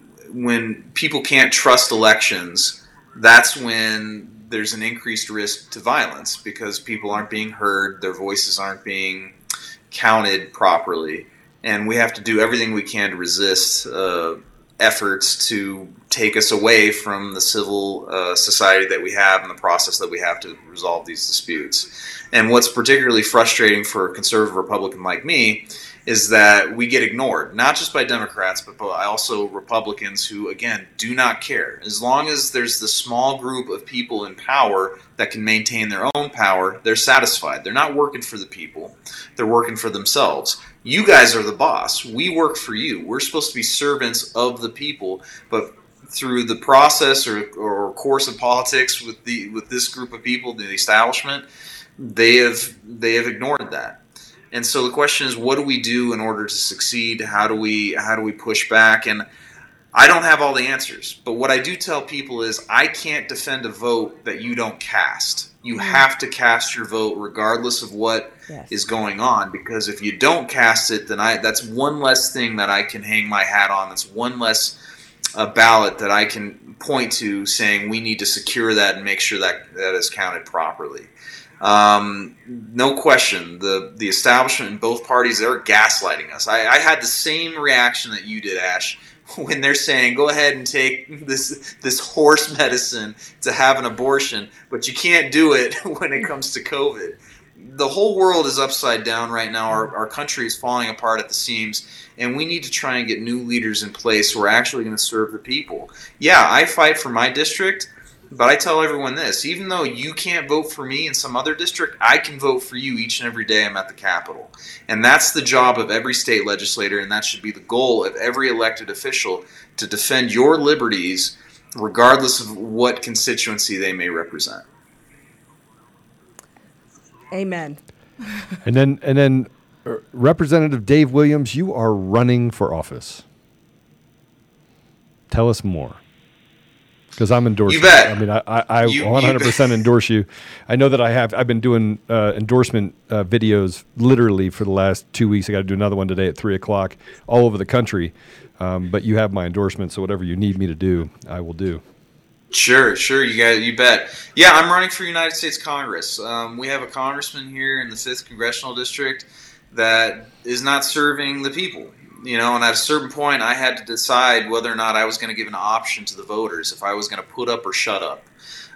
when people can't trust elections, that's when there's an increased risk to violence because people aren't being heard, their voices aren't being counted properly. And we have to do everything we can to resist uh, efforts to take us away from the civil uh, society that we have and the process that we have to resolve these disputes. And what's particularly frustrating for a conservative Republican like me is that we get ignored, not just by Democrats, but by also Republicans who, again, do not care. As long as there's the small group of people in power that can maintain their own power, they're satisfied. They're not working for the people. They're working for themselves. You guys are the boss. We work for you. We're supposed to be servants of the people, but through the process or, or course of politics with the with this group of people, the establishment, they have they have ignored that. And so the question is, what do we do in order to succeed? How do we how do we push back? And I don't have all the answers, but what I do tell people is I can't defend a vote that you don't cast. You have to cast your vote regardless of what yes. is going on, because if you don't cast it, then I that's one less thing that I can hang my hat on. That's one less uh, ballot that I can point to saying we need to secure that and make sure that that is counted properly. Um, no question, the, the establishment in both parties, they're gaslighting us. I, I had the same reaction that you did, Ash, when they're saying, go ahead and take this this horse medicine to have an abortion, but you can't do it when it comes to COVID. The whole world is upside down right now. Our, our country is falling apart at the seams, and we need to try and get new leaders in place who are actually going to serve the people. Yeah, I fight for my district, but I tell everyone this. Even though you can't vote for me in some other district, I can vote for you each and every day I'm at the Capitol. And that's the job of every state legislator, and that should be the goal of every elected official, to defend your liberties regardless of what constituency they may represent. Amen. and then, and then, uh, Representative Dave Williams, you are running for office. Tell us more, because I'm endorsing you. Bet. I mean, I, I, I you, one hundred percent you endorse you. I know that I have. I've been doing uh, endorsement uh, videos literally for the last two weeks. I got to do another one today at three o'clock, all over the country. Um, but you have my endorsement, so whatever you need me to do, I will do. Sure, sure, you got it, you bet. Yeah, I'm running for United States Congress. Um, we have a congressman here in the fifth Congressional District that is not serving the people. You know, and at a certain point, I had to decide whether or not I was going to give an option to the voters, if I was going to put up or shut up.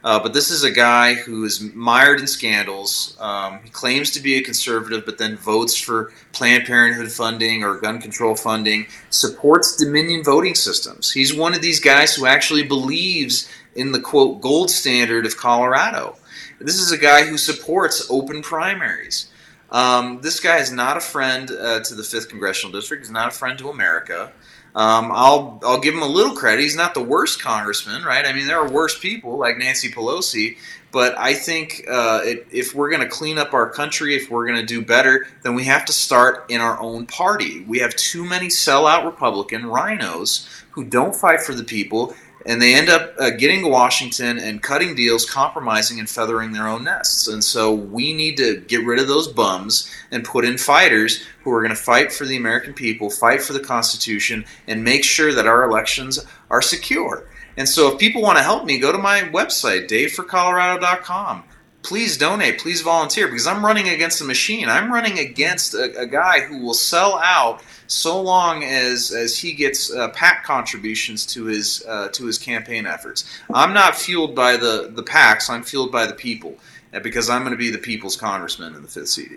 Uh, but this is a guy who is mired in scandals. Um, he claims to be a conservative, but then votes for Planned Parenthood funding or gun control funding, supports Dominion Voting Systems. He's one of these guys who actually believes in the, quote, gold standard of Colorado. This is a guy who supports open primaries. Um, this guy is not a friend uh, to the fifth Congressional District. He's not a friend to America. Um, I'll I'll give him a little credit. He's not the worst congressman, right? I mean, there are worse people like Nancy Pelosi, but I think uh, it, if we're going to clean up our country, if we're going to do better, then we have to start in our own party. We have too many sellout Republican rhinos who don't fight for the people, and they end up uh, getting to Washington and cutting deals, compromising, and feathering their own nests. And so we need to get rid of those bums and put in fighters who are going to fight for the American people, fight for the Constitution, and make sure that our elections are secure. And so if people want to help me, go to my website, Dave for Colorado dot com. Please donate. Please volunteer, because I'm running against a machine. I'm running against a, a guy who will sell out so long as, as he gets uh, PAC contributions to his uh, to his campaign efforts. I'm not fueled by the, the PACs. I'm fueled by the people, because I'm going to be the people's congressman in the fifth C D.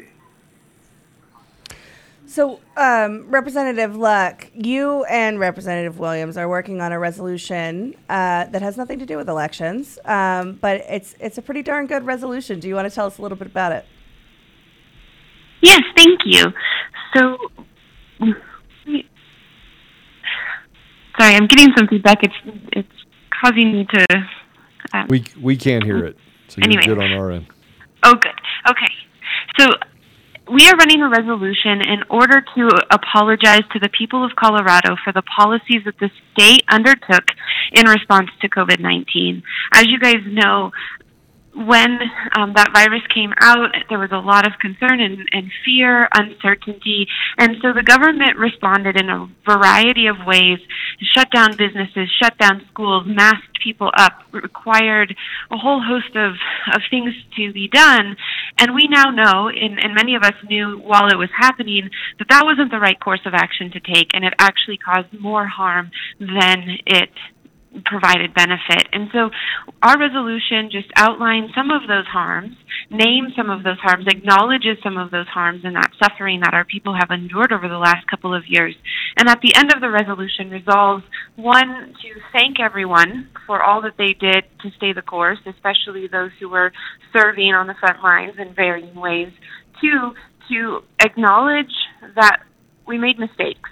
So, um, Representative Luck, you and Representative Williams are working on a resolution uh, that has nothing to do with elections, um, but it's it's a pretty darn good resolution. Do you want to tell us a little bit about it? Yes, thank you. So, sorry, I'm getting some feedback. It's it's causing me to. Um, we we can't hear it, so anyway. You're good on our end. Oh, good. Okay, so. We are running a resolution in order to apologize to the people of Colorado for the policies that the state undertook in response to covid nineteen. As you guys know, when um, that virus came out, there was a lot of concern and, and fear, uncertainty, and so the government responded in a variety of ways, shut down businesses, shut down schools, masked people up, required a whole host of, of things to be done, and we now know, and, and many of us knew while it was happening, that that wasn't the right course of action to take, and it actually caused more harm than it provided benefit. And so our resolution just outlines some of those harms, names some of those harms, acknowledges some of those harms and that suffering that our people have endured over the last couple of years. And at the end of the resolution resolves, one, to thank everyone for all that they did to stay the course, especially those who were serving on the front lines in varying ways. Two, to acknowledge that we made mistakes.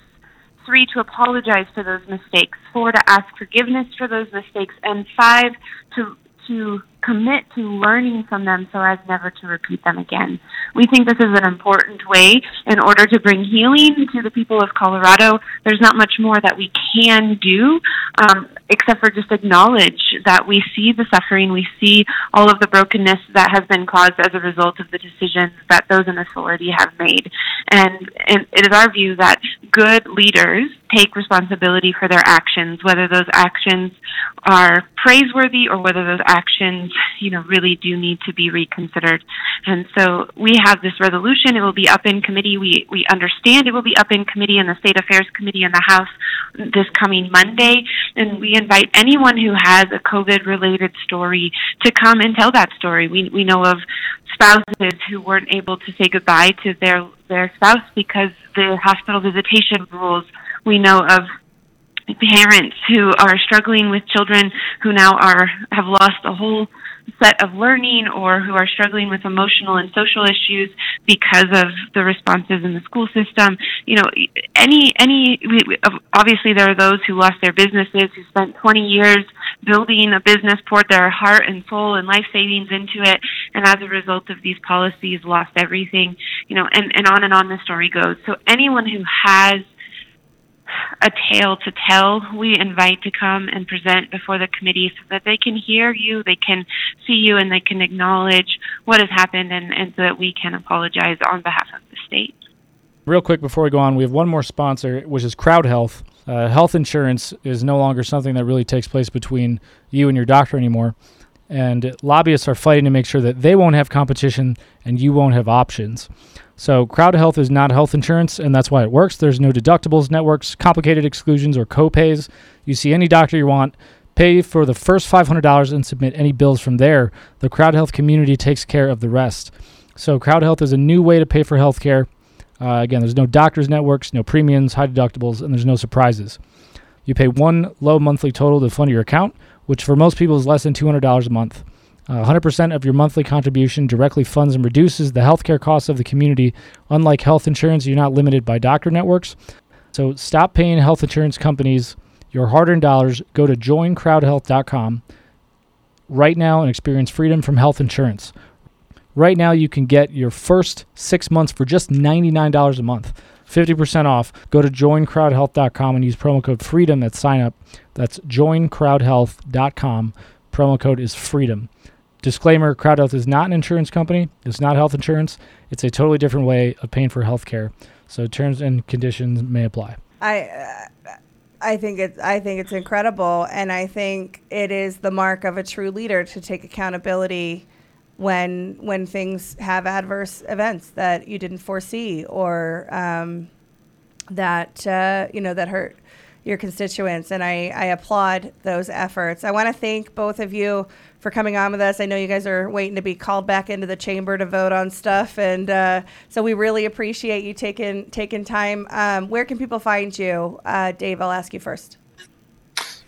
Three, to apologize for those mistakes. Four, to ask forgiveness for those mistakes. And five, to to commit to learning from them so as never to repeat them again. We think this is an important way in order to bring healing to the people of Colorado. There's not much more that we can do um, except for just acknowledge that we see the suffering, we see all of the brokenness that has been caused as a result of the decisions that those in authority have made. And, and it is our view that good leaders take responsibility for their actions, whether those actions are praiseworthy or whether those actions, you know, really do need to be reconsidered. And so we have this resolution. It will be up in committee. We we understand it will be up in committee in the State Affairs Committee in the House this coming Monday. And we invite anyone who has a COVID-related story to come and tell that story. We we know of spouses who weren't able to say goodbye to their, their spouse because the hospital visitation rules. We know of parents who are struggling with children who now are have lost a whole set of learning or who are struggling with emotional and social issues because of the responses in the school system. You know, any, any, obviously there are those who lost their businesses, who spent twenty years building a business, poured their heart and soul and life savings into it, and as a result of these policies lost everything, you know, and, and on and on the story goes. So anyone who has a tale to tell, we invite to come and present before the committee so that they can hear you, they can see you, and they can acknowledge what has happened, and, and so that we can apologize on behalf of the state. Real quick before we go on, we have one more sponsor, which is CrowdHealth. Uh, health insurance is no longer something that really takes place between you and your doctor anymore, and lobbyists are fighting to make sure that they won't have competition and you won't have options. So CrowdHealth is not health insurance, and that's why it works. There's no deductibles, networks, complicated exclusions, or co-pays. You see any doctor you want, pay for the first five hundred dollars, and submit any bills from there. The CrowdHealth community takes care of the rest. So CrowdHealth is a new way to pay for health care. Uh, again, there's no doctors, networks, no premiums, high deductibles, and there's no surprises. You pay one low monthly total to fund your account, which for most people is less than two hundred dollars a month. Uh, one hundred percent of your monthly contribution directly funds and reduces the healthcare costs of the community. Unlike health insurance, you're not limited by doctor networks. So stop paying health insurance companies your hard-earned dollars. Go to join crowd health dot com right now and experience freedom from health insurance. Right now, you can get your first six months for just ninety-nine dollars a month, fifty percent off. Go to join crowd health dot com and use promo code FREEDOM at sign-up. That's join crowd health dot com. Promo code is FREEDOM. Disclaimer, CrowdHealth is not an insurance company. It's not health insurance. It's a totally different way of paying for health care. So terms and conditions may apply. I uh, I think it's, I think it's incredible, and I think it is the mark of a true leader to take accountability when when things have adverse events that you didn't foresee, or um, that uh, you know that hurt your constituents, and I, I applaud those efforts. I want to thank both of you for coming on with us. I know you guys are waiting to be called back into the chamber to vote on stuff, and uh, so we really appreciate you taking taking time. Um, where can people find you? Uh, Dave, I'll ask you first.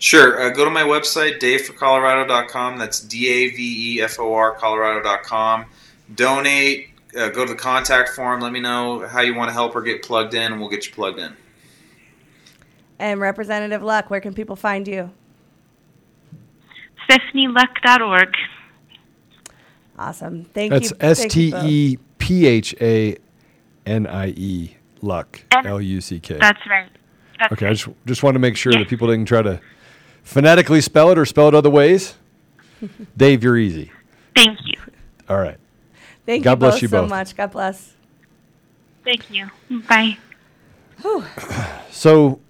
Sure. Uh, go to my website, Dave For Colorado dot com. That's D A V E F O R Colorado dot com. Donate. Uh, go to the contact form. Let me know how you want to help or get plugged in, and we'll get you plugged in. And Representative Luck, where can people find you? Stephanie Luck dot org. Awesome. Thank That's you. That's S T E P H A N I E, Luck, L U C K. That's right. That's okay, right. I just, just wanted to make sure yeah. that people didn't try to phonetically spell it or spell it other ways. Dave, you're easy. Thank you. All right. Thank God you, bless both you both so much. God bless. Thank you. Bye. Whew. So...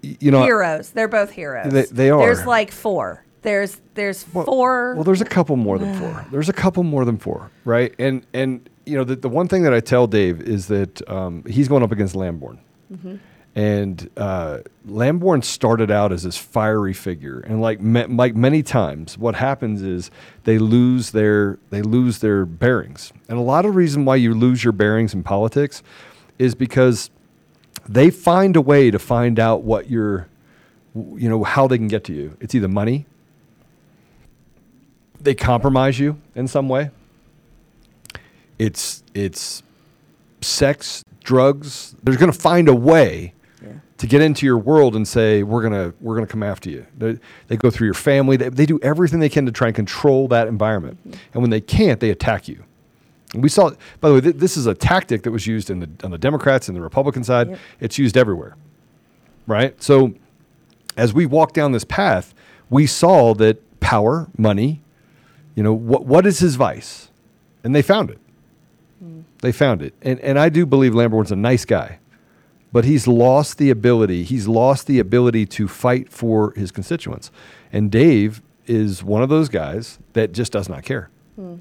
You know, heroes. They're both heroes. They, they are. There's like four. There's there's well, four. Well, there's a couple more than four. There's a couple more than four, right? And and you know the the one thing that I tell Dave is that um, he's going up against Lamborn, mm-hmm. and uh, Lamborn started out as this fiery figure, and like me, like many times, what happens is they lose their they lose their bearings, and a lot of the reason why you lose your bearings in politics is because they find a way to find out what your, you know, how they can get to you. It's either money. They compromise you in some way. It's it's sex, drugs. They're going to find a way yeah. to get into your world and say, we're gonna we're gonna come after you. They, they go through your family. They, they do everything they can to try and control that environment. Mm-hmm. And when they can't, they attack you. We saw, by the way, th- this is a tactic that was used in the on the Democrats and the Republican side. Yep. It's used everywhere, right? So as we walked down this path, we saw that power, money, you know, what what is his vice? And they found it. Mm. They found it. And and I do believe Lamborn's a nice guy, but he's lost the ability. He's lost the ability to fight for his constituents. And Dave is one of those guys that just does not care. Mm.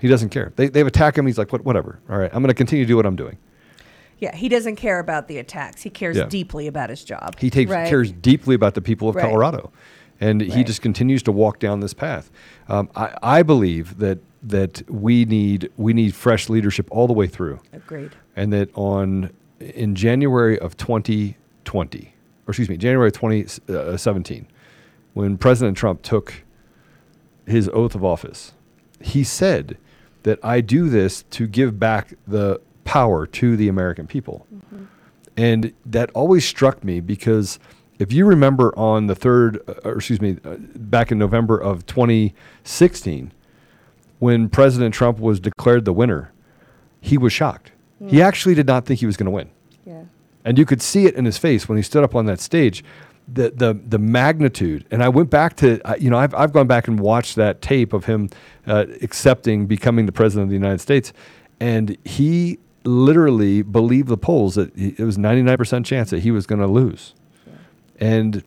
He doesn't care. They they've attacked him. He's like, what? Whatever. All right, I'm going to continue to do what I'm doing. Yeah, he doesn't care about the attacks. He cares yeah. deeply about his job. He takes right? cares deeply about the people of right. Colorado, and right. he just continues to walk down this path. Um, I I believe that that we need we need fresh leadership all the way through. Agreed. And that on in January of twenty twenty, or excuse me, January of twenty seventeen, when President Trump took his oath of office, he said that I do this to give back the power to the American people. Mm-hmm. And that always struck me because If you remember on the third, or excuse me, back in November of twenty sixteen, when President Trump was declared the winner, he was shocked. Mm. He actually did not think he was going to win. Yeah. And you could see it in his face when he stood up on that stage, the the the magnitude. And I went back to, you know, I've I've gone back and watched that tape of him uh, accepting becoming the president of the United States, and he literally believed the polls that he, it was ninety-nine percent chance that he was going to lose. And,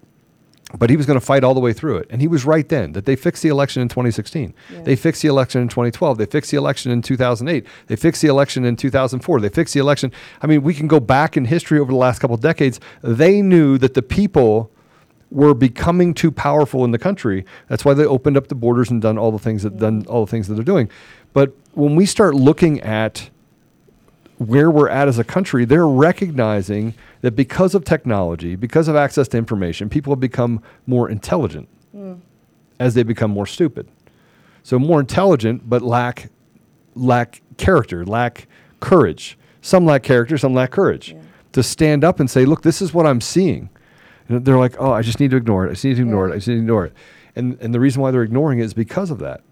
but he was going to fight all the way through it. And he was right then that they fixed the election in twenty sixteen. Yeah. They fixed the election in twenty twelve. They fixed the election in two thousand eight. They fixed the election in two thousand four. They fixed the election. I mean, we can go back in history over the last couple of decades. They knew that the people were becoming too powerful in the country. That's why they opened up the borders and done all the things that yeah. done all the things that they're doing. But when we start looking at where we're at as a country, they're recognizing that because of technology, because of access to information, people have become more intelligent mm. as they become more stupid. So more intelligent, but lack lack character, lack courage. Some lack character, some lack courage. Yeah. To stand up and say, look, this is what I'm seeing. And they're like, oh, I just need to ignore it. I just need to ignore yeah. it. I just need to ignore it. And, and the reason why they're ignoring it is because of that.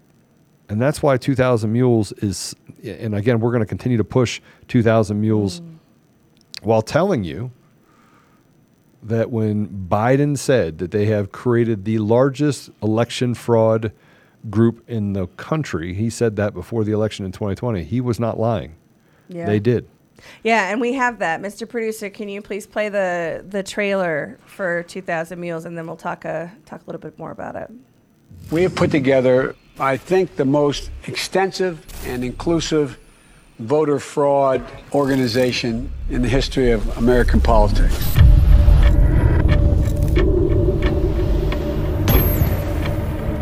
And that's why two thousand Mules is, and again, we're going to continue to push two thousand Mules mm. while telling you that when Biden said that they have created the largest election fraud group in the country, he said that before the election in twenty twenty. He was not lying. Yeah. They did. Yeah, and we have that. Mister Producer, can you please play the, the trailer for two thousand Mules, and then we'll talk a, talk a little bit more about it. We have put together, I think, the most extensive and inclusive voter fraud organization in the history of American politics.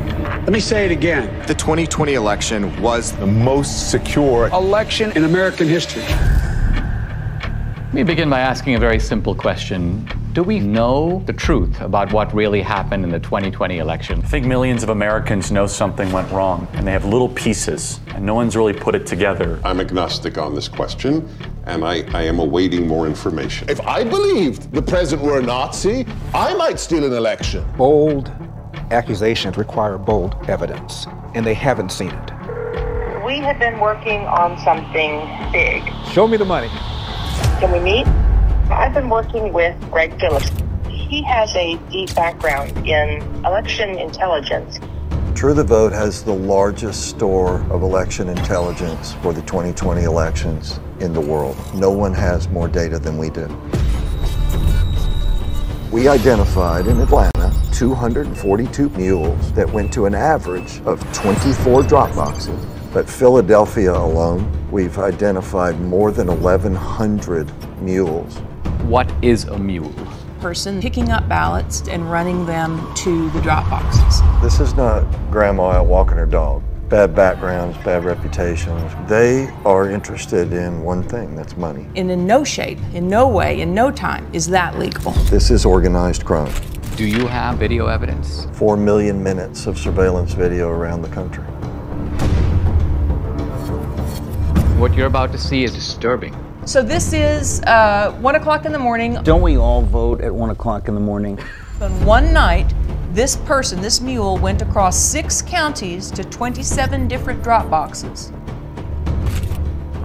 Let me say it again. The twenty twenty election was the most secure election in American history. Let me begin by asking a very simple question. Do we know the truth about what really happened in the twenty twenty election? I think millions of Americans know something went wrong, and they have little pieces, and no one's really put it together. I'm agnostic on this question, and I, I am awaiting more information. If I believed the president were a Nazi, I might steal an election. Bold accusations require bold evidence, and they haven't seen it. We have been working on something big. Show me the money. Can we meet? I've been working with Greg Phillips. He has a deep background in election intelligence. True the Vote has the largest store of election intelligence for the twenty twenty elections in the world. No one has more data than we do. We identified in Atlanta two hundred forty-two mules that went to an average of twenty-four drop boxes. But Philadelphia alone, we've identified more than eleven hundred mules. What is a mule? Person picking up ballots and running them to the drop boxes. This is not grandma out walking her dog. Bad backgrounds, bad reputations. They are interested in one thing, that's money. And in no shape, in no way, in no time is that legal. This is organized crime. Do you have video evidence? Four million minutes of surveillance video around the country. What you're about to see is disturbing. So this is uh, one o'clock in the morning. Don't we all vote at one o'clock in the morning? On one night, this person, this mule, went across six counties to twenty-seven different drop boxes.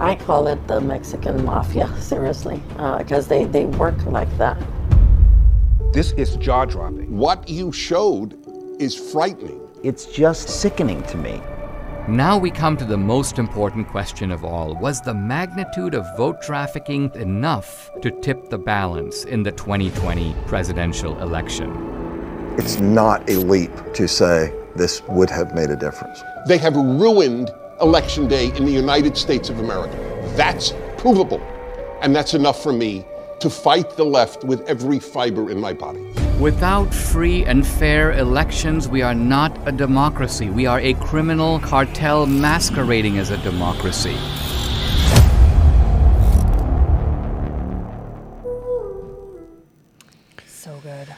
I call it the Mexican mafia, seriously, because uh, they, they work like that. This is jaw-dropping. What you showed is frightening. It's just sickening to me. Now we come to the most important question of all. Was the magnitude of vote trafficking enough to tip the balance in the twenty twenty presidential election? It's not a leap to say this would have made a difference. They have ruined Election Day in the United States of America. That's provable. And that's enough for me to fight the left with every fiber in my body. Without free and fair elections, we are not a democracy. We are a criminal cartel masquerading as a democracy. So good.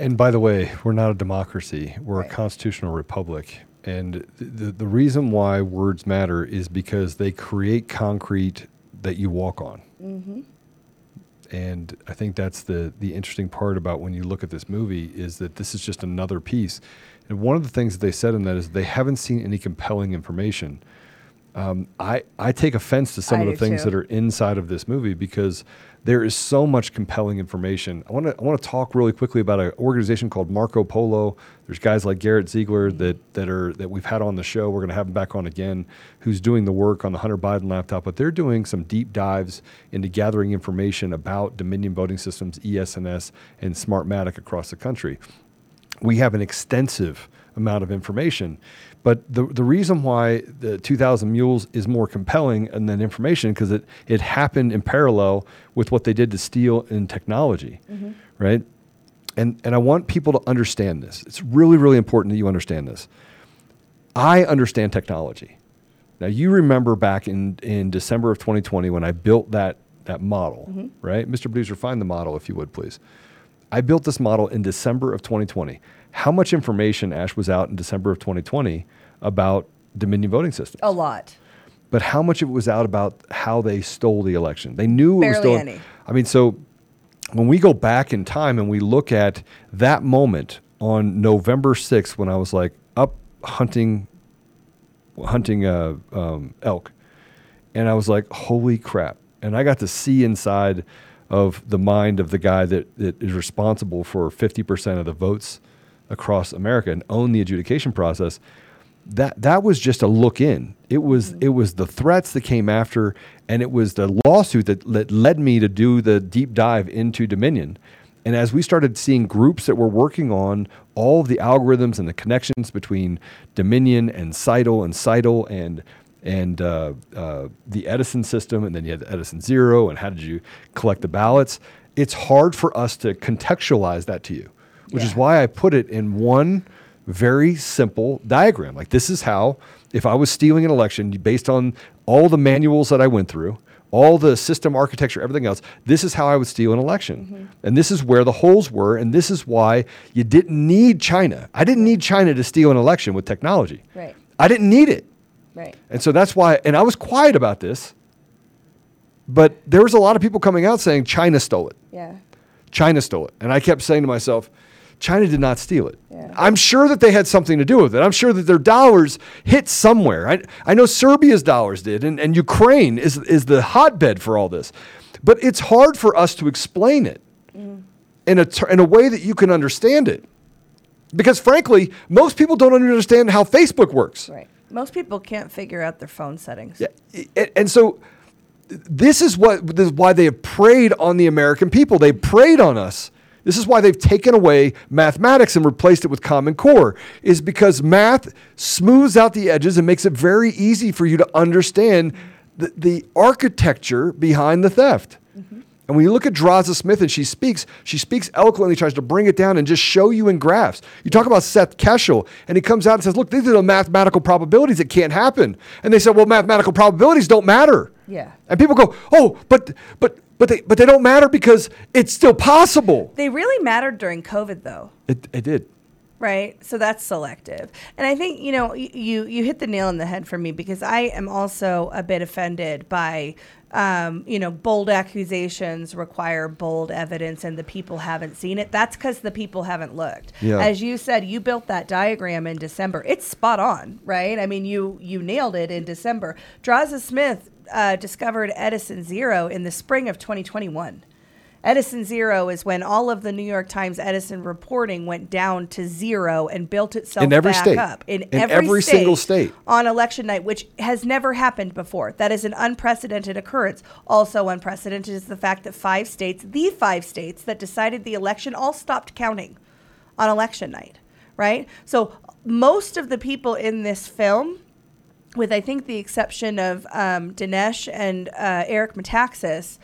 And by the way, we're not a democracy. We're right. a constitutional republic. And the, the reason why words matter is because they create concrete that you walk on. Mm-hmm. And I think that's the the interesting part about when you look at this movie is that this is just another piece. And one of the things that they said in that is they haven't seen any compelling information. Um, I, I take offense to some I of the things too. that are inside of this movie because there is so much compelling information. I want to I want to talk really quickly about an organization called Marco Polo. There's guys like Garrett Ziegler that that are that we've had on the show. We're going to have him back on again, who's doing the work on the Hunter Biden laptop. But they're doing some deep dives into gathering information about Dominion Voting Systems, E S N S, and Smartmatic across the country. We have an extensive amount of information. But the the reason why the two thousand Mules is more compelling than information because it, it happened in parallel with what they did to steel and technology, mm-hmm. right? And and I want people to understand this. It's really, really important that you understand this. I understand technology. Now, you remember back in, in December of twenty twenty when I built that, that model, mm-hmm. right? Mister Bleaser, find the model if you would, please. I built this model in December of twenty twenty. How much information, Ash, was out in December of twenty twenty about Dominion Voting Systems? A lot. But how much of it was out about how they stole the election? They knew Barely it was stolen. Any. I mean, so when we go back in time and we look at that moment on November sixth when I was like up hunting hunting uh, um, elk, and I was like, holy crap. And I got to see inside of the mind of the guy that, that is responsible for fifty percent of the votes across America and own the adjudication process. That that was just a look in. It was mm-hmm. it was the threats that came after, and it was the lawsuit that, that led me to do the deep dive into Dominion. And as we started seeing groups that were working on all of the algorithms and the connections between Dominion and Seidel and Seidel and and uh, uh, the Edison system, and then you had the Edison Zero, and how did you collect the ballots? It's hard for us to contextualize that to you. Which yeah. is why I put it in one very simple diagram. Like, this is how, if I was stealing an election based on all the manuals that I went through, all the system architecture, everything else, this is how I would steal an election. Mm-hmm. And this is where the holes were, and this is why you didn't need China. I didn't need China to steal an election with technology. Right. I didn't need it. Right. And so that's why, and I was quiet about this, but there was a lot of people coming out saying China stole it. Yeah. China stole it. And I kept saying to myself, China did not steal it. Yeah. I'm sure that they had something to do with it. I'm sure that their dollars hit somewhere. I, I know Serbia's dollars did, and, and Ukraine is, is the hotbed for all this. But it's hard for us to explain it mm. in a ter- in a way that you can understand it. Because frankly, most people don't understand how Facebook works. Right. Most people can't figure out their phone settings. Yeah. And so this is, what, this is why they have preyed on the American people. They preyed on us. This is why they've taken away mathematics and replaced it with Common Core, is because math smooths out the edges and makes it very easy for you to understand the, the architecture behind the theft. Mm-hmm. And when you look at Draza Smith and she speaks, she speaks eloquently, tries to bring it down and just show you in graphs. You talk about Seth Keshel, and he comes out and says, look, these are the mathematical probabilities that can't happen. And they said, well, mathematical probabilities don't matter. Yeah. And people go, oh, but but but they but they don't matter because it's still possible. They really mattered during COVID, though. It it did. Right. So that's selective. And I think, you know, you, you hit the nail on the head for me, because I am also a bit offended by, um, you know, bold accusations require bold evidence and the people haven't seen it. That's because the people haven't looked. Yeah. As you said, you built that diagram in December. It's spot on. Right. I mean, you you nailed it in December. Draza Smith uh, discovered Edison Zero in the spring of twenty twenty-one. Edison Zero is when all of the New York Times Edison reporting went down to zero and built itself in every back state. up in, in every, every state single state on election night, which has never happened before. That is an unprecedented occurrence. Also unprecedented is the fact that five states, the five states that decided the election, all stopped counting on election night, right? So most of the people in this film, with I think the exception of um, Dinesh and uh, Eric Metaxas,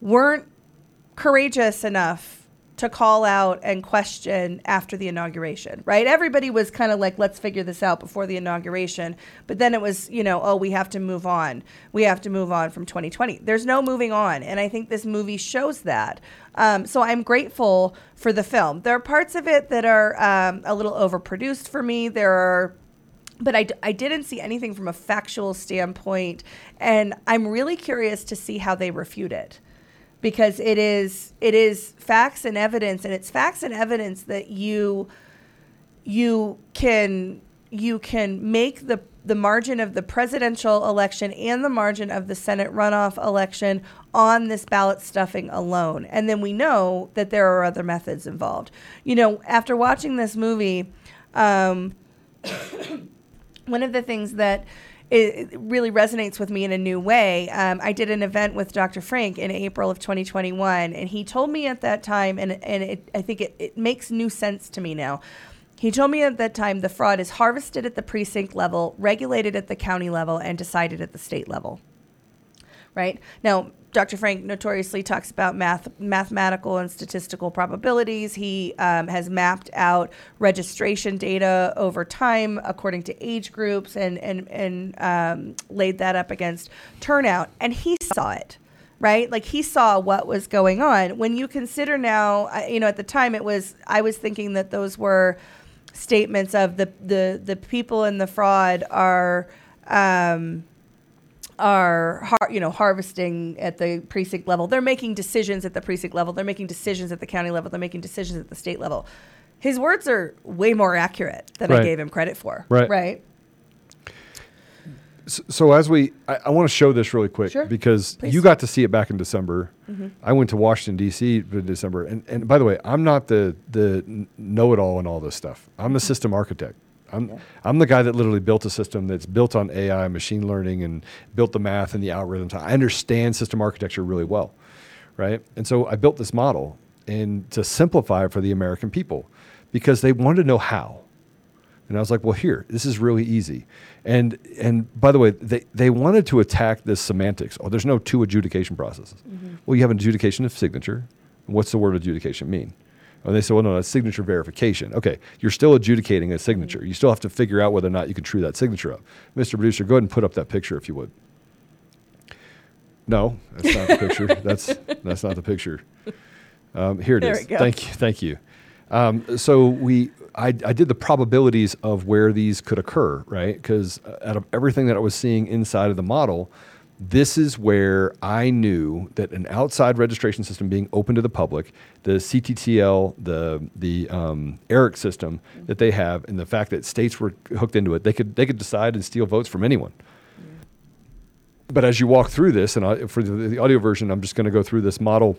weren't courageous enough to call out and question after the inauguration, right? Everybody was kind of like, let's figure this out before the inauguration. But then it was, you know, oh, we have to move on. We have to move on from twenty twenty. There's no moving on. And I think this movie shows that. Um, so I'm grateful for the film. There are parts of it that are um, a little overproduced for me. There are But I, d- I didn't see anything from a factual standpoint. And I'm really curious to see how they refute it. because it is it is facts and evidence, and it's facts and evidence that you you can you can make the the margin of the presidential election and the margin of the Senate runoff election on this ballot stuffing alone. And then we know that there are other methods involved. You know, after watching this movie, um, one of the things that it really resonates with me in a new way. Um, I did an event with Doctor Frank in April of twenty twenty-one, and he told me at that time, and and it, I think it, it makes new sense to me now. He told me at that time the fraud is harvested at the precinct level, regulated at the county level, and decided at the state level. Right? Now, Doctor Frank notoriously talks about math, mathematical and statistical probabilities. He um, has mapped out registration data over time according to age groups and and, and um, laid that up against turnout. And he saw it, right? Like he saw what was going on. When you consider now, you know, at the time it was, I was thinking that those were statements of the, the, the people in the fraud are... Um, are, har- you know, harvesting at the precinct level. They're making decisions at the precinct level. They're making decisions at the county level. They're making decisions at the state level. His words are way more accurate than right. I gave him credit for. Right. Right. So, so as we, I, I want to show this really quick sure. because Please. You got to see it back in December. Mm-hmm. I went to Washington, D C in December. And, and by the way, I'm not the, the know-it-all in all this stuff. I'm the system architect. I'm I'm the guy that literally built a system that's built on A I, machine learning, and built the math and the algorithms. I understand system architecture really well, right? And so I built this model and to simplify it for the American people because they wanted to know how. And I was like, well, here, this is really easy. And and by the way, they, they wanted to attack this semantics. Oh, there's no two adjudication processes. Mm-hmm. Well, you have an adjudication of signature. What's the word adjudication mean? And they said, well, no, that's signature verification. Okay, you're still adjudicating a signature. You still have to figure out whether or not you can true that signature up. Mister Producer, go ahead and put up that picture if you would. No, that's not the picture. That's that's not the picture. Um, here it there is. It goes. Thank you. Thank you. Um, so we, I, I did the probabilities of where these could occur, right? Because out of everything that I was seeing inside of the model, this is where I knew that an outside registration system being open to the public, the C T T L, the the um, ERIC system mm-hmm. that they have, and the fact that states were hooked into it, they could they could decide and steal votes from anyone. Yeah. But as you walk through this, and I, for the, the audio version, I'm just going to go through this model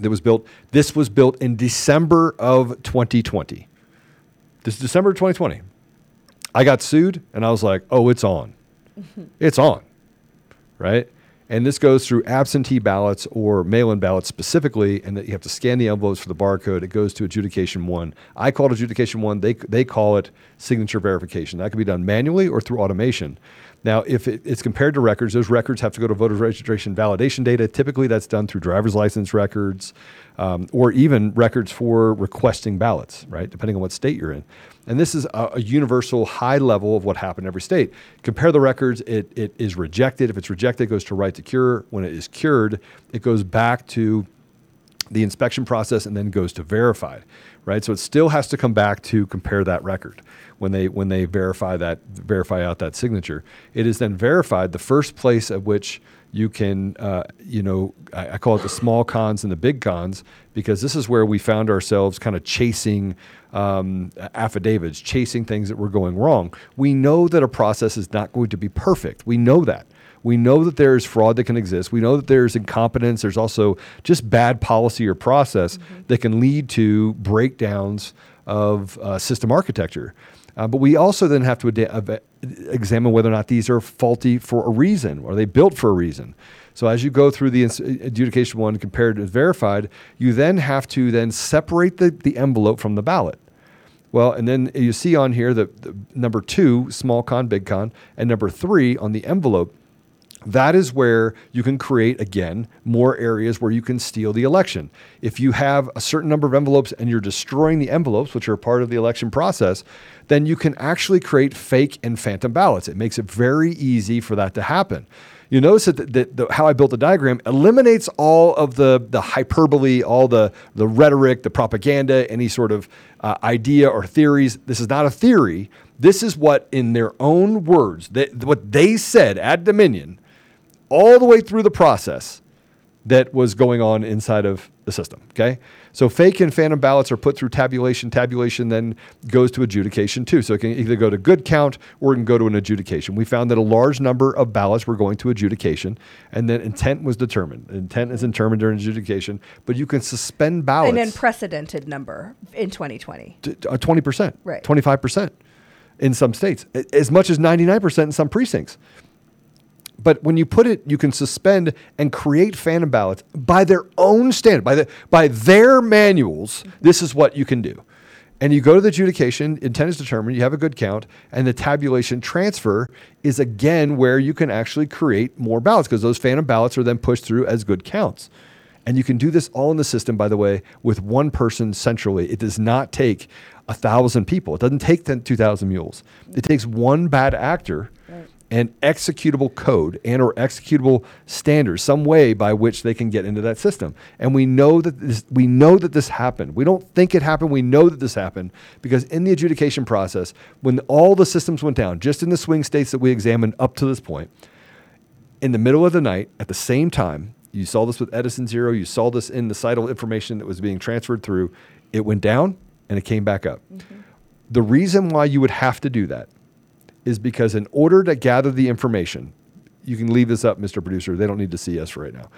that was built. This was built in December of twenty twenty. This is December of twenty twenty. I got sued, and I was like, oh, it's on. Mm-hmm. It's on. Right? And this goes through absentee ballots or mail-in ballots specifically, and that you have to scan the envelopes for the barcode. It goes to adjudication one. I call it adjudication one. They they call it signature verification. That could be done manually or through automation. Now, if it, it's compared to records, those records have to go to voter registration validation data. Typically, that's done through driver's license records um, or even records for requesting ballots, right, depending on what state you're in. And this is a, a universal high level of what happened in every state. Compare the records. It it is rejected. If it's rejected, it goes to right to cure. When it is cured, it goes back to the inspection process and then goes to verified, right? So it still has to come back to compare that record when they when they verify that verify out that signature. It is then verified. The first place at which you can, uh, you know, I, I call it the small cons and the big cons because this is where we found ourselves kind of chasing um, affidavits, chasing things that were going wrong. We know that a process is not going to be perfect. We know that. We know that there is fraud that can exist. We know that there's incompetence. There's also just bad policy or process mm-hmm. that can lead to breakdowns of uh, system architecture. Uh, but we also then have to ad- examine whether or not these are faulty for a reason. Are they built for a reason? So as you go through the ins- adjudication one compared to verified, you then have to then separate the, the envelope from the ballot. Well, and then you see on here that the number two, small con, big con, and number three on the envelope, that is where you can create, again, more areas where you can steal the election. If you have a certain number of envelopes and you're destroying the envelopes, which are part of the election process, then you can actually create fake and phantom ballots. It makes it very easy for that to happen. You notice that, the, that the, how I built the diagram eliminates all of the, the hyperbole, all the, the rhetoric, the propaganda, any sort of uh, idea or theories. This is not a theory. This is what, in their own words, they, what they said at Dominion, all the way through the process, that was going on inside of the system, okay? So fake and phantom ballots are put through tabulation. Tabulation then goes to adjudication too. So it can either go to good count or it can go to an adjudication. We found that a large number of ballots were going to adjudication, and then intent was determined. Intent is determined during adjudication, but you can suspend ballots. An unprecedented number in twenty twenty. twenty percent, right. twenty-five percent in some states, as much as ninety-nine percent in some precincts. But when you put it, you can suspend and create phantom ballots by their own standard, by the, by their manuals. This is what you can do. And you go to the adjudication, intent is determined, you have a good count, and the tabulation transfer is again where you can actually create more ballots, because those phantom ballots are then pushed through as good counts. And you can do this all in the system, by the way, with one person centrally. It does not take a thousand people. It doesn't take two thousand mules. It takes one bad actor and executable code and or executable standards, some way by which they can get into that system. And we know that this, we know that this happened. We don't think it happened. We know that this happened because in the adjudication process, when all the systems went down, just in the swing states that we examined up to this point, in the middle of the night, at the same time, you saw this with Edison Zero, you saw this in the Seidel information that was being transferred through, it went down and it came back up. Mm-hmm. The reason why you would have to do that is because in order to gather the information, you can leave this up, Mister Producer, they don't need to see us right now,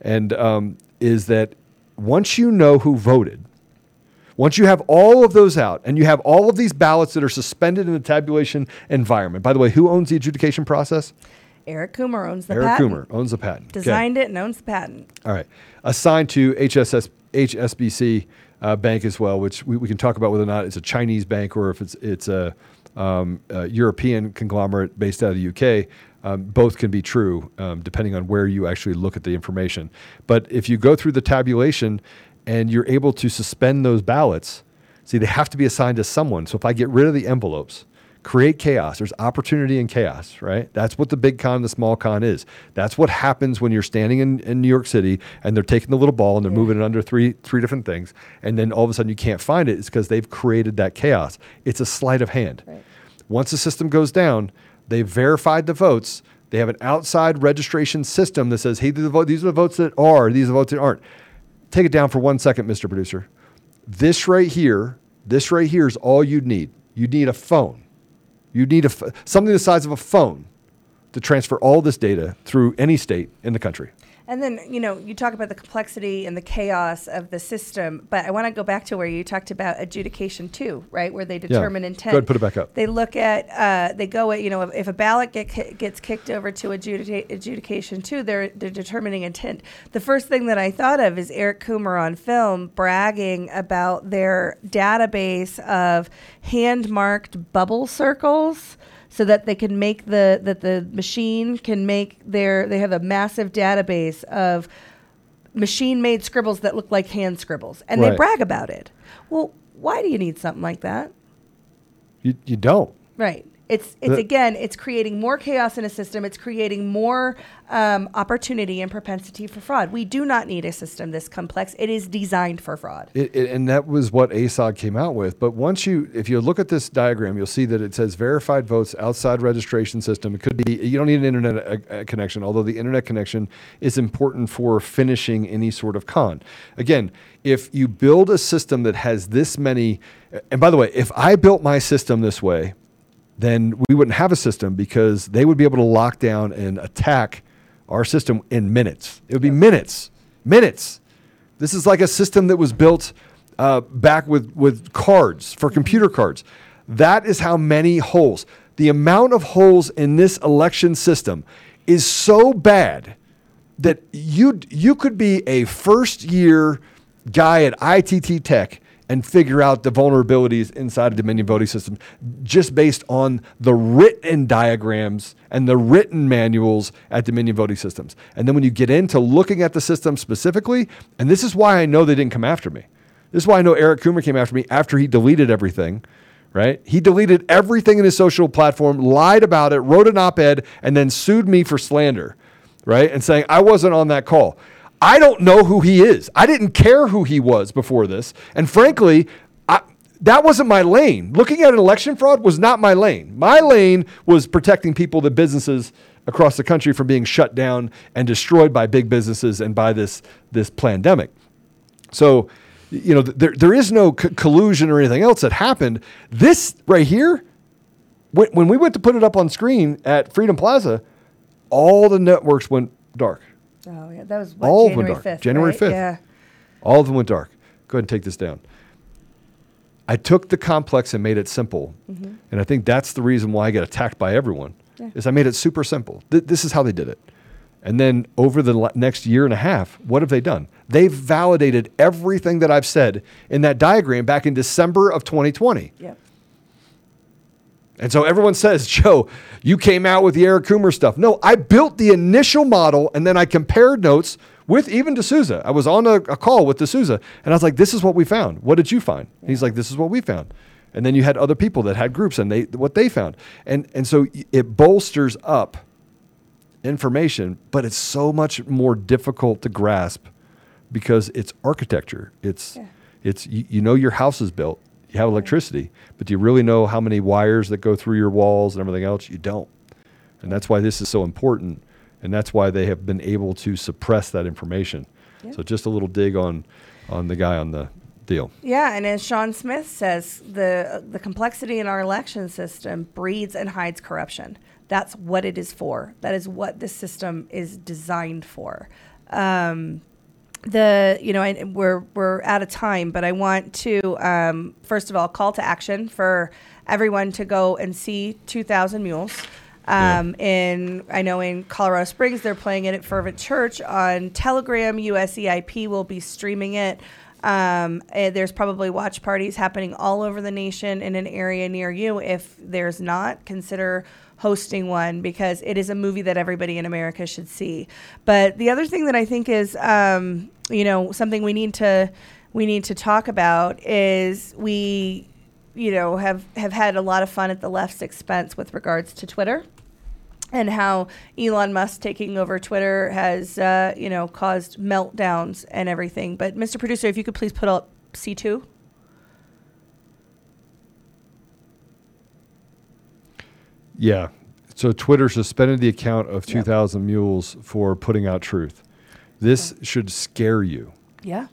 and um, is that once you know who voted, once you have all of those out and you have all of these ballots that are suspended in the tabulation environment. By the way, who owns the adjudication process? Eric Coomer owns the Eric patent. Eric Coomer owns the patent. Designed okay. it and owns the patent. All right. Assigned to H S S, H S B C uh, Bank as well, which we, we can talk about whether or not it's a Chinese bank or if it's it's a... Um, uh, European conglomerate based out of the U K, um, both can be true um, depending on where you actually look at the information. But if you go through the tabulation and you're able to suspend those ballots, see, they have to be assigned to someone. So if I get rid of the envelopes, create chaos, there's opportunity in chaos, right? That's what the big con, the small con is. That's what happens when you're standing in, in New York City and they're taking the little ball and they're yeah. moving it under three three different things. And then all of a sudden you can't find it. It's because they've created that chaos. It's a sleight of hand. Right. Once the system goes down, they've verified the votes. They have an outside registration system that says, hey, these are the, vo- these are the votes that are, these are the votes that aren't. Take it down for one second, Mister Producer. This right here, this right here is all you need. You need a phone. You need a f- something the size of a phone to transfer all this data through any state in the country. And then, you know, you talk about the complexity and the chaos of the system, but I want to go back to where you talked about adjudication too, right, where they determine yeah. intent. Go ahead, put it back up. They look at, uh, they go at, you know, if a ballot get, gets kicked over to adjudica- adjudication too, they're, they're determining intent. The first thing that I thought of is Eric Coomer on film bragging about their database of hand-marked bubble circles, so that they can make the, that the machine can make their, they have a massive database of machine-made scribbles that look like hand scribbles. And right. they brag about it. Well, why do you need something like that? You you don't. Right. It's, it's the, again, it's creating more chaos in a system. It's creating more um, opportunity and propensity for fraud. We do not need a system this complex. It is designed for fraud. It, it, and that was what A S O G came out with. But once you, if you look at this diagram, you'll see that it says verified votes outside registration system. It could be, you don't need an internet a, a connection, although the internet connection is important for finishing any sort of con. Again, if you build a system that has this many, and by the way, if I built my system this way, then we wouldn't have a system because they would be able to lock down and attack our system in minutes. It would be minutes, minutes. This is like a system that was built uh, back with, with cards, for computer cards. That is how many holes. The amount of holes in this election system is so bad that you you could be a first-year guy at I T T Tech and figure out the vulnerabilities inside of Dominion voting systems just based on the written diagrams and the written manuals at Dominion voting systems. And then when you get into looking at the system specifically, and this is why I know they didn't come after me. This is why I know Eric Coomer came after me after he deleted everything, right? He deleted everything in his social platform, lied about it, wrote an op-ed, and then sued me for slander, right? And saying I wasn't on that call. I don't know who he is. I didn't care who he was before this. And frankly, I, that wasn't my lane. Looking at an election fraud was not my lane. My lane was protecting people, the businesses across the country from being shut down and destroyed by big businesses and by this this pandemic. So, you know, there there is no co- collusion or anything else that happened. This right here, when, when we went to put it up on screen at Freedom Plaza, all the networks went dark. Oh, yeah, that was what, all January of them went dark. fifth, January right? fifth. Yeah. All of them went dark. Go ahead and take this down. I took the complex and made it simple. Mm-hmm. And I think that's the reason why I get attacked by everyone, yeah. is I made it super simple. Th- this is how they did it. And then over the le- next year and a half, what have they done? They've validated everything that I've said in that diagram back in December of twenty twenty. Yep. And so everyone says, Joe, you came out with the Eric Coomer stuff. No, I built the initial model and then I compared notes with even D'Souza. I was on a, a call with D'Souza and I was like, this is what we found. What did you find? Yeah. And he's like, this is what we found. And then you had other people that had groups and they what they found. And, and so it bolsters up information, but it's so much more difficult to grasp because it's architecture. It's, yeah. it's you, you know your house is built. You have electricity, but do you really know how many wires that go through your walls and everything else? You don't. And that's why this is so important. And that's why they have been able to suppress that information. Yep. So just a little dig on, on the guy on the deal. Yeah, and as Sean Smith says, the the complexity in our election system breeds and hides corruption. That's what it is for. That is what this system is designed for. Um, The you know I, we're we're out of time, but I want to um, first of all call to action for everyone to go and see two thousand Mules. Um, yeah. In I know in Colorado Springs they're playing it at Fervent Church on Telegram. U S E I P will be streaming it. Um, there's probably watch parties happening all over the nation in an area near you. If there's not, consider hosting one because it is a movie that everybody in America should see. But the other thing that I think is, um, you know, something we need to we need to talk about is we, you know, have, have had a lot of fun at the left's expense with regards to Twitter and how Elon Musk taking over Twitter has, uh, you know, caused meltdowns and everything. But Mister Producer, if you could please put up C two. Yeah. So Twitter suspended the account of two thousand yep. Mules for putting out truth. This okay. should scare you. Yeah.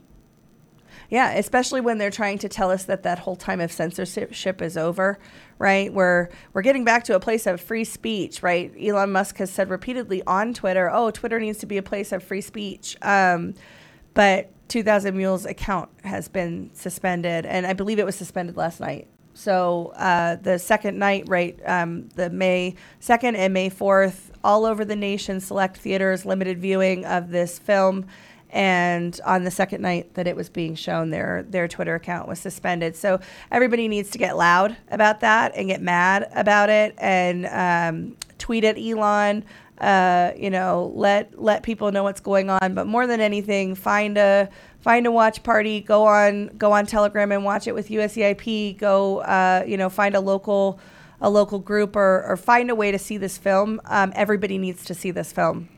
Yeah, especially when they're trying to tell us that that whole time of censorship is over, right? We're, we're getting back to a place of free speech, right? Elon Musk has said repeatedly on Twitter, oh, Twitter needs to be a place of free speech. Um, but two thousand Mules account has been suspended, and I believe it was suspended last night. So uh, the second night, right, um, the May second and May fourth, all over the nation, select theaters, limited viewing of this film. And on the second night that it was being shown, their their Twitter account was suspended. So everybody needs to get loud about that and get mad about it and um, tweet at Elon. Uh, you know, let let people know what's going on. But more than anything, find a find a watch party. Go on go on Telegram and watch it with U S E I P. Go uh, you know find a local a local group or or find a way to see this film. Um, everybody needs to see this film.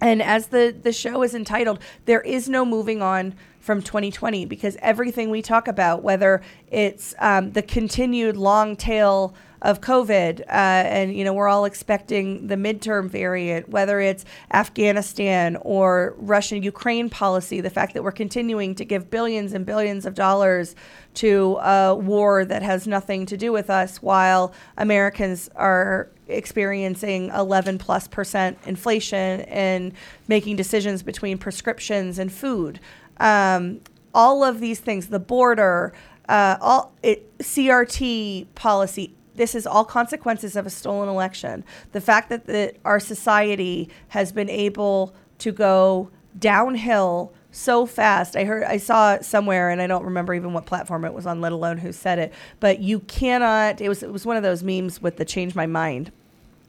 And as the, the show is entitled, there is no moving on from twenty twenty because everything we talk about, whether it's um, the continued long tail of COVID, uh, and you know we're all expecting the midterm variant, whether it's Afghanistan or Russian-Ukraine policy, the fact that we're continuing to give billions and billions of dollars to a war that has nothing to do with us while Americans are experiencing eleven plus percent inflation and making decisions between prescriptions and food. Um, all of these things, the border, uh, all it, C R T policy, this is all consequences of a stolen election. The fact that the, our society has been able to go downhill so fast. I heard, I saw it somewhere, and I don't remember even what platform it was on, let alone who said it. But you cannot. It was it was one of those memes with the change my mind.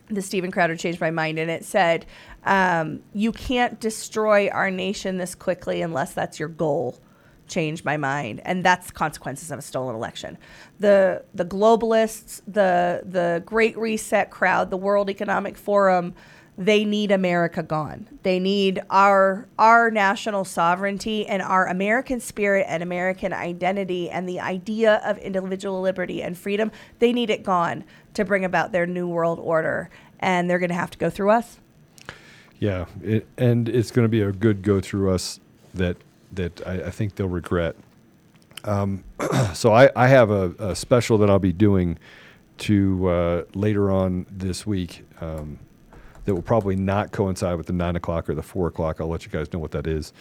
The Steven Crowder changed my mind, and it said, um, "You can't destroy our nation this quickly unless that's your goal." Change my mind, and that's consequences of a stolen election. The the globalists, the the Great Reset crowd, the World Economic Forum, they need America gone. They need our our national sovereignty and our American spirit and American identity and the idea of individual liberty and freedom. They need it gone to bring about their new world order, and they're going to have to go through us. Yeah, it, and it's going to be a good go through us that that I, I think they'll regret. Um, so I, I have a, a special that I'll be doing to uh, later on this week. Um, that will probably not coincide with the nine o'clock or the four o'clock. I'll let you guys know what that is,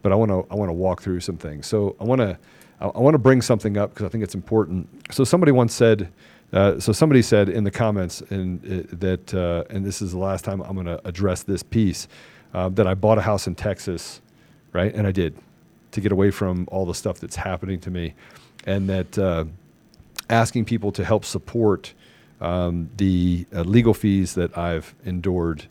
but I want to I want to walk through some things. So I want to I want to bring something up because I think it's important. So somebody once said, uh, so somebody said in the comments, and uh, that uh, and this is the last time I'm going to address this piece, uh, that I bought a house in Texas, right? And I did, to get away from all the stuff that's happening to me, and that uh, asking people to help support. Um, the uh, legal fees that I've endured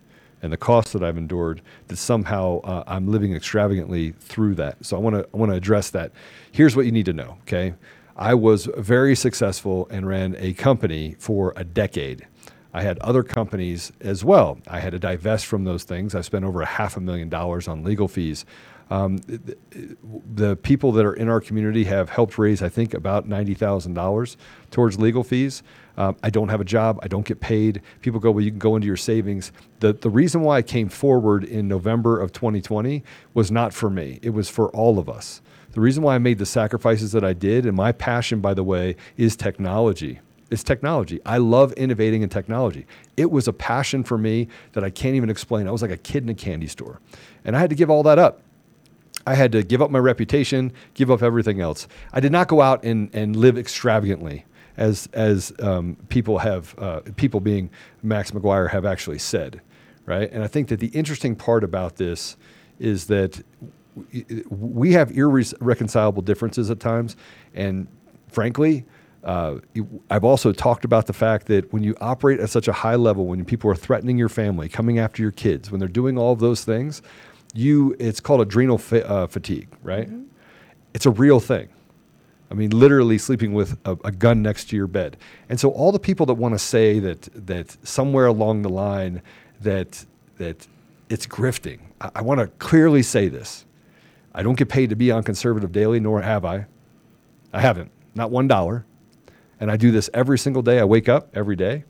and the costs that I've endured, that somehow uh, I'm living extravagantly through that. So I want to I want to address that. Here's what you need to know, okay? I was very successful and ran a company for a decade. I had other companies as well. I had to divest from those things. I spent over a half a million dollars on legal fees. Um, the, the people that are in our community have helped raise, I think, about ninety thousand dollars towards legal fees. Um, I don't have a job. I don't get paid. People go, well, you can go into your savings. The the reason why I came forward in November of twenty twenty was not for me. It was for all of us. The reason why I made the sacrifices that I did, and my passion, by the way, is technology. It's technology. I love innovating in technology. It was a passion for me that I can't even explain. I was like a kid in a candy store. And I had to give all that up. I had to give up my reputation, give up everything else. I did not go out and, and live extravagantly, as as um, people have, uh, people being Max McGuire have actually said, right? And I think that the interesting part about this is that we have irreconcilable differences at times. And frankly, uh, I've also talked about the fact that when you operate at such a high level, when people are threatening your family, coming after your kids, when they're doing all of those things, You, it's called adrenal fa- uh, fatigue, right? Mm-hmm. It's a real thing. I mean, literally sleeping with a, a gun next to your bed. And so all the people that want to say that that somewhere along the line that that it's grifting, I, I want to clearly say this. I don't get paid to be on Conservative Daily, nor have I. I haven't, not one dollar. And I do this every single day. I wake up every day,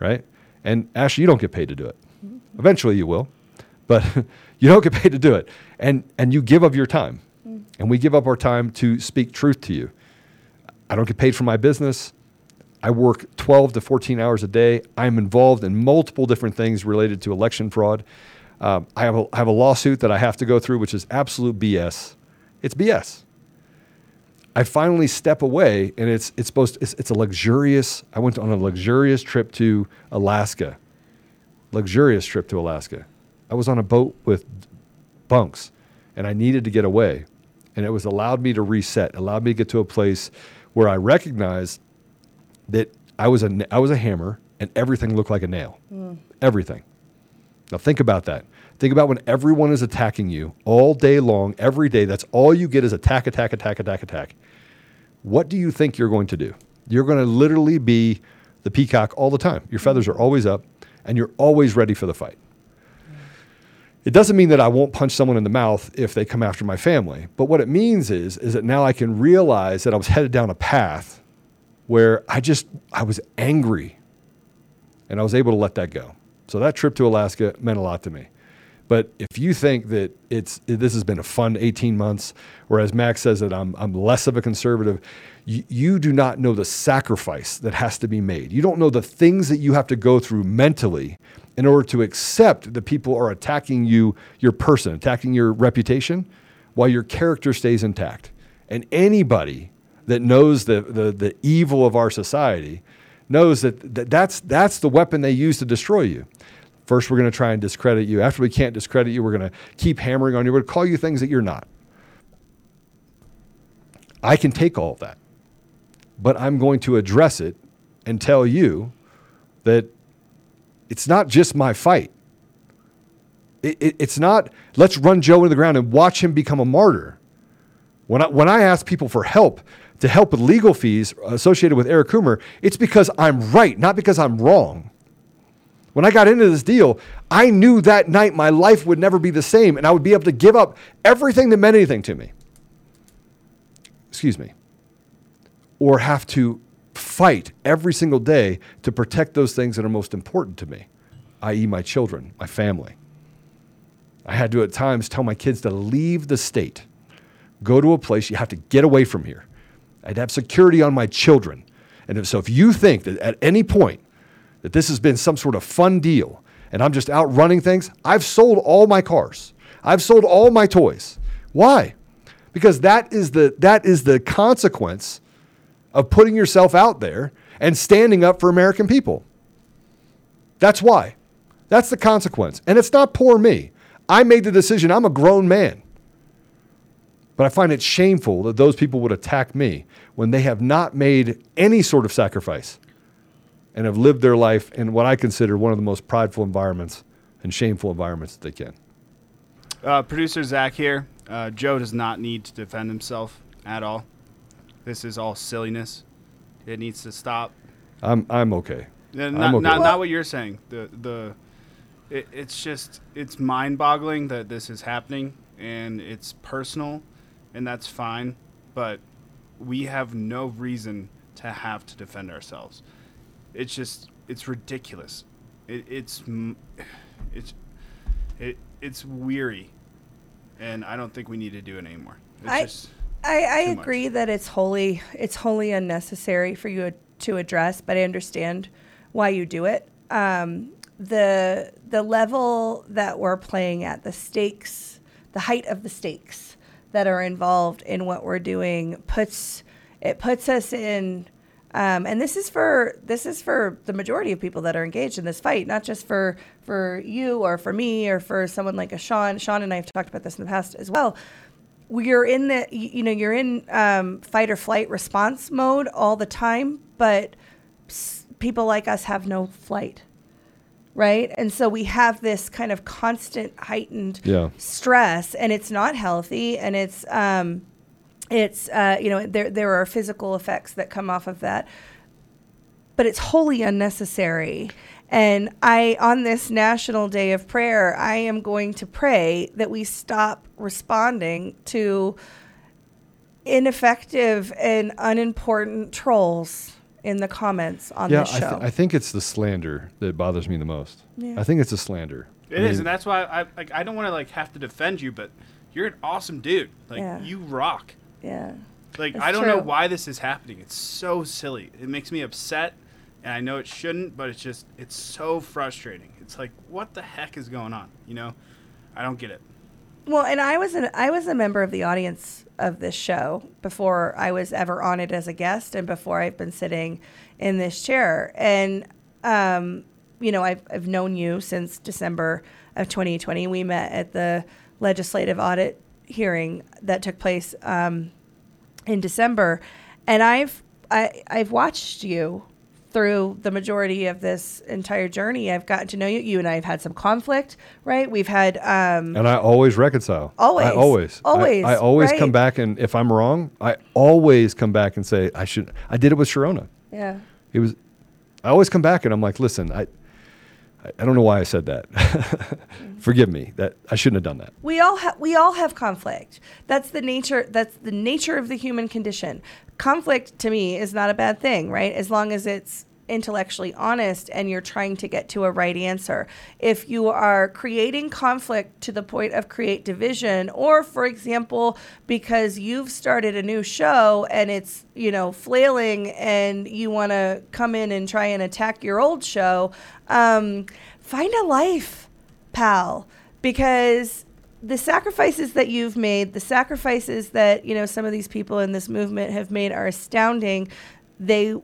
right? And Ashley, you don't get paid to do it. Mm-hmm. Eventually you will. But you don't get paid to do it. And and you give up your time. Mm. And we give up our time to speak truth to you. I don't get paid for my business. I work twelve to fourteen hours a day. I'm involved in multiple different things related to election fraud. Um, I have a, I have a lawsuit that I have to go through, which is absolute B S. It's B S. I finally step away, and it's it's supposed to, it's, it's a luxurious, I went on a luxurious trip to Alaska. Luxurious trip to Alaska. I was on a boat with bunks, and I needed to get away. And it was allowed me to reset, allowed me to get to a place where I recognized that I was a, I was a hammer, and everything looked like a nail. Mm. Everything. Now think about that. Think about when everyone is attacking you all day long, every day. That's all you get is attack, attack, attack, attack, attack. What do you think you're going to do? You're going to literally be the peacock all the time. Your feathers are always up, and you're always ready for the fight. It doesn't mean that I won't punch someone in the mouth if they come after my family. But what it means is, is that now I can realize that I was headed down a path where I just, I was angry, and I was able to let that go. So that trip to Alaska meant a lot to me. But if you think that it's, this has been a fun eighteen months, whereas Max says that I'm, I'm less of a conservative, you, you do not know the sacrifice that has to be made. You don't know the things that you have to go through mentally in order to accept that people are attacking you, your person, attacking your reputation, while your character stays intact. And anybody that knows the the, the evil of our society knows that, that that's, that's the weapon they use to destroy you. First, we're going to try and discredit you. After we can't discredit you, we're going to keep hammering on you. We're going to call you things that you're not. I can take all of that, but I'm going to address it and tell you that it's not just my fight. It, it, it's not, let's run Joe into the ground and watch him become a martyr. When I, when I ask people for help, to help with legal fees associated with Eric Coomer, it's because I'm right, not because I'm wrong. When I got into this deal, I knew that night my life would never be the same, and I would be able to give up everything that meant anything to me. Excuse me. Or have to fight every single day to protect those things that are most important to me, that is my children, my family. I had to at times tell my kids to leave the state, go to a place you have to get away from here. I'd have security on my children. And if, so if you think that at any point that this has been some sort of fun deal and I'm just out running things, I've sold all my cars. I've sold all my toys. Why? Because that is the, that is the consequence of putting yourself out there and standing up for American people. That's why. That's the consequence. And it's not poor me. I made the decision. I'm a grown man. But I find it shameful that those people would attack me when they have not made any sort of sacrifice and have lived their life in what I consider one of the most prideful environments and shameful environments that they can. Uh, producer Zach here. Uh, Joe does not need to defend himself at all. This is all silliness. It needs to stop. I'm I'm okay. Not, I'm okay. Not, not what you're saying. The the it, it's just it's mind-boggling that this is happening, and it's personal, and that's fine, but we have no reason to have to defend ourselves. It's just it's ridiculous. It, it's it's it, it's weary, and I don't think we need to do it anymore. It's I- just I, I agree that it's wholly it's wholly unnecessary for you to address, but I understand why you do it. Um, the the level that we're playing at, the stakes, the height of the stakes that are involved in what we're doing puts it puts us in. Um, and this is for this is for the majority of people that are engaged in this fight, not just for for you or for me or for someone like a Sean. Sean and I have talked about this in the past as well. You're in the, you know, you're in um, fight or flight response mode all the time, but people like us have no flight, right? And so we have this kind of constant heightened yeah. stress, and it's not healthy, and it's, um, it's, uh, you know, there there are physical effects that come off of that, but it's wholly unnecessary. And I, on this National Day of Prayer, I am going to pray that we stop responding to ineffective and unimportant trolls in the comments on yeah, this show. I, th- I think it's the slander that bothers me the most. Yeah. I think it's the slander. It I mean, is, and that's why I like. I don't want to like have to defend you, but you're an awesome dude. Like yeah. you rock. Yeah. Like I don't true. know why this is happening. It's so silly. It makes me upset. And I know it shouldn't, but it's just, it's so frustrating. It's like, what the heck is going on? You know, I don't get it. Well, and I was an, I was a member of the audience of this show before I was ever on it as a guest and before I've been sitting in this chair. And, um, you know, I've, I've known you since December of twenty twenty. We met at the legislative audit hearing that took place um, in December. And I've I, I've watched you through the majority of this entire journey. I've gotten to know you. You and I have had some conflict, right? We've had... Um, and I always reconcile. Always. I always. Always. I, I always right? come back, and if I'm wrong, I always come back and say, I should... I did it with Sharona. Yeah. It was... I always come back, and I'm like, listen, I... I don't know why I said that. mm-hmm. Forgive me. That I shouldn't have done that. We all ha- we all have conflict. That's the nature that's the nature of the human condition. Conflict to me is not a bad thing, right? As long as it's intellectually honest and you're trying to get to a right answer. If you are creating conflict to the point of create division, or for example, because you've started a new show and it's, you know, flailing and you want to come in and try and attack your old show, um, find a life, pal, because the sacrifices that you've made, the sacrifices that, you know, some of these people in this movement have made are astounding. They...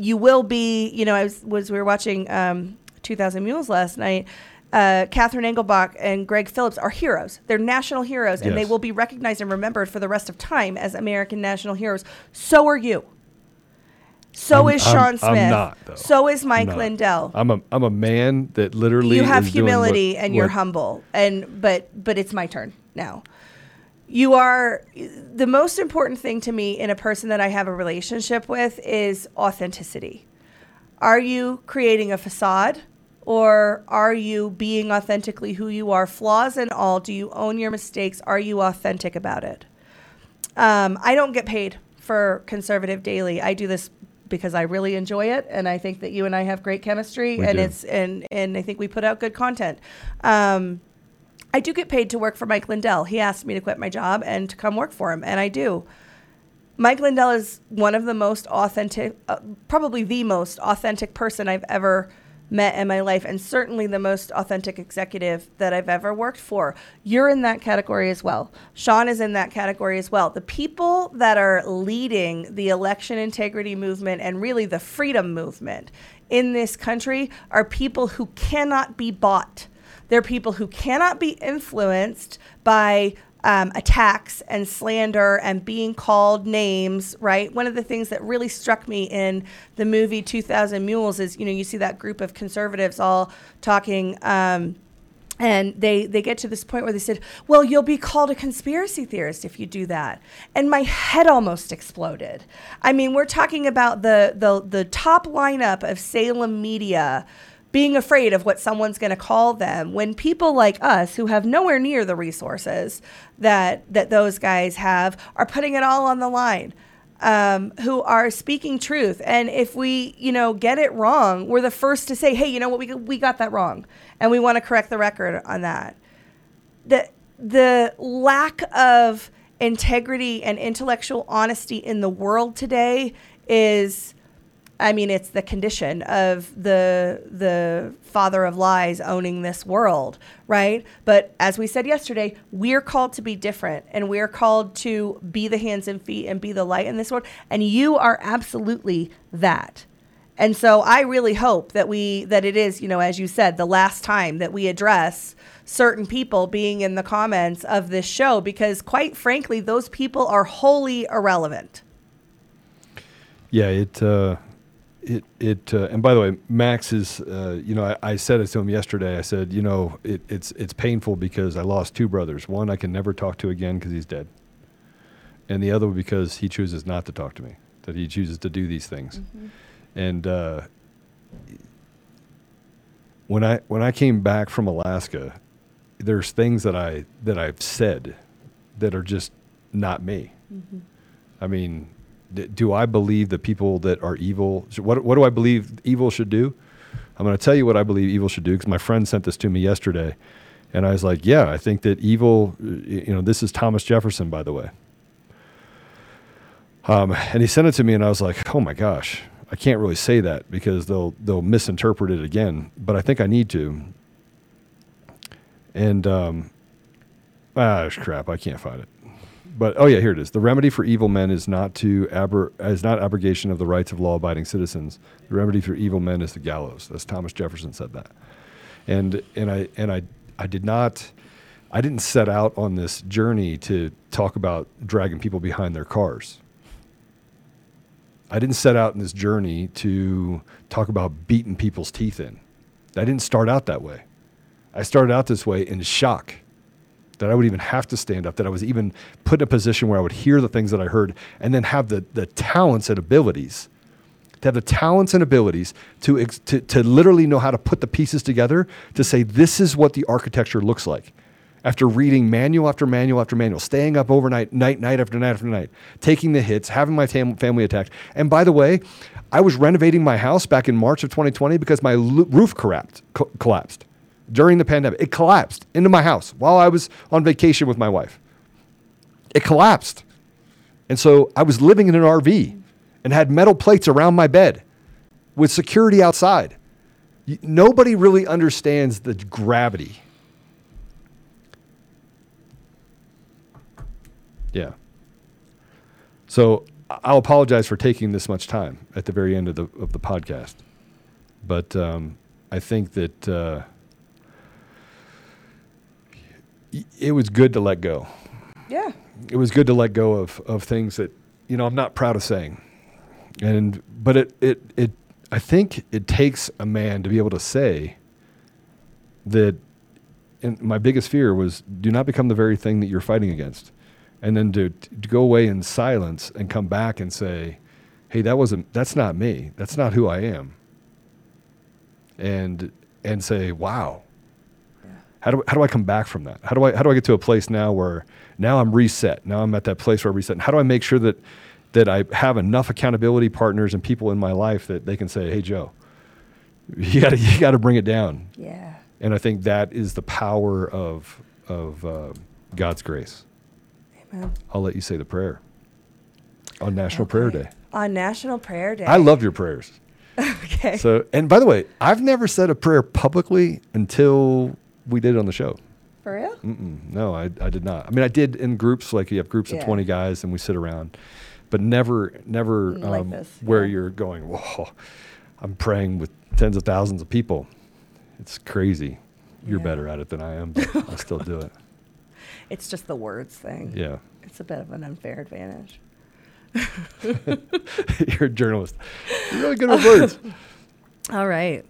You will be, you know, I was, was we were watching um, two thousand Mules last night. Uh, Catherine Engelbach and Greg Phillips are heroes. They're national heroes, yes. And they will be recognized and remembered for the rest of time as American national heroes. So are you. So I'm, is Sean I'm, Smith. I'm not, though. So is Mike I'm Lindell. I'm a I'm a man that literally you have is humility doing what, and you're what? humble. And but but it's my turn now. You are, the most important thing to me in a person that I have a relationship with is authenticity. Are you creating a facade, or are you being authentically who you are, flaws and all? Do you own your mistakes? Are you authentic about it? Um, I don't get paid for Conservative Daily. I do this because I really enjoy it, and I think that you and I have great chemistry, we and do. it's and and I think we put out good content. Um, I do get paid to work for Mike Lindell. He asked me to quit my job and to come work for him, and I do. Mike Lindell is one of the most authentic, uh, probably the most authentic person I've ever met in my life, and certainly the most authentic executive that I've ever worked for. You're in that category as well. Sean is in that category as well. The people that are leading the election integrity movement and really the freedom movement in this country are people who cannot be bought. They're people who cannot be influenced by Um, attacks and slander and being called names, right? One of the things that really struck me in the movie two thousand mules is, you know, you see that group of conservatives all talking, um, and they, they get to this point where they said, well, you'll be called a conspiracy theorist if you do that. And my head almost exploded. I mean, we're talking about the the, the top lineup of Salem media being afraid of what someone's going to call them, when people like us who have nowhere near the resources that that those guys have are putting it all on the line, um, who are speaking truth. And if we, you know, get it wrong, we're the first to say, hey, you know what, we we got that wrong, and we want to correct the record on that. The the lack of integrity and intellectual honesty in the world today is, I mean, it's the condition of the the father of lies owning this world, right? But as we said yesterday, we're called to be different, and we're called to be the hands and feet and be the light in this world. And you are absolutely that. And so I really hope that we that it is, you know, as you said, the last time that we address certain people being in the comments of this show, because quite frankly, those people are wholly irrelevant. Yeah, it... Uh It it uh, and by the way, Max is uh, you know I, I said it to him yesterday. I said, you know it, it's it's painful because I lost two brothers. One I can never talk to again because he's dead, and the other because he chooses not to talk to me. That he chooses to do these things. Mm-hmm. And uh, when I when I came back from Alaska, there's things that I that I've said that are just not me. Mm-hmm. I mean. Do I believe the people that are evil? What what do I believe evil should do? I'm going to tell you what I believe evil should do, because my friend sent this to me yesterday, and I was like, yeah, I think that evil, you know, this is Thomas Jefferson, by the way. Um, and he sent it to me, and I was like, oh my gosh, I can't really say that because they'll they'll misinterpret it again. But I think I need to. And um, ah, crap, I can't find it. But, oh, yeah, here it is. The remedy for evil men is not to aber- is not abrogation of the rights of law-abiding citizens. The remedy for evil men is the gallows. That's Thomas Jefferson said that. And and I and I I did not I didn't set out on this journey to talk about dragging people behind their cars. I didn't set out in this journey to talk about beating people's teeth in. I didn't start out that way. I started out this way in shock. That I would even have to stand up, that I was even put in a position where I would hear the things that I heard and then have the the talents and abilities, to have the talents and abilities to, ex- to, to literally know how to put the pieces together to say, this is what the architecture looks like. After reading manual after manual after manual, staying up overnight, night, night after night after night, taking the hits, having my tam- family attacked. And by the way, I was renovating my house back in March of twenty twenty because my lo- roof collapsed, co- collapsed. During the pandemic, it collapsed into my house while I was on vacation with my wife. It collapsed. And so I was living in an R V and had metal plates around my bed with security outside. Nobody really understands the gravity. Yeah. So I'll apologize for taking this much time at the very end of the of the podcast. But um, I think that... Uh, It was good to let go. Yeah. It was good to let go of, of things that, you know, I'm not proud of saying. And but it, it it I think it takes a man to be able to say that, and my biggest fear was, do not become the very thing that you're fighting against. And then to, to go away in silence and come back and say, hey, that wasn't that's not me. That's not who I am. and and say, wow, yeah. how do how do I come back from that? How do I how do I get to a place now where now I'm reset? Now I'm at that place where I reset. And how do I make sure that that I have enough accountability partners and people in my life that they can say, hey, Joe, you got you got to bring it down. Yeah. And I think that is the power of of uh, God's grace. Amen. I'll let you say the prayer on National okay. Prayer Day. On National Prayer Day. I love your prayers. Okay. So, and by the way, I've never said a prayer publicly until we did it on the show. For real? Mm-mm. No, I I did not. I mean, I did in groups, like you have groups yeah. of twenty guys and we sit around, but never, never um, like this, where yeah. you're going, whoa, I'm praying with tens of thousands of people. It's crazy. You're yeah. better at it than I am, but I still do it. It's just the words thing. Yeah. It's a bit of an unfair advantage. You're a journalist. You're really good with words. All right.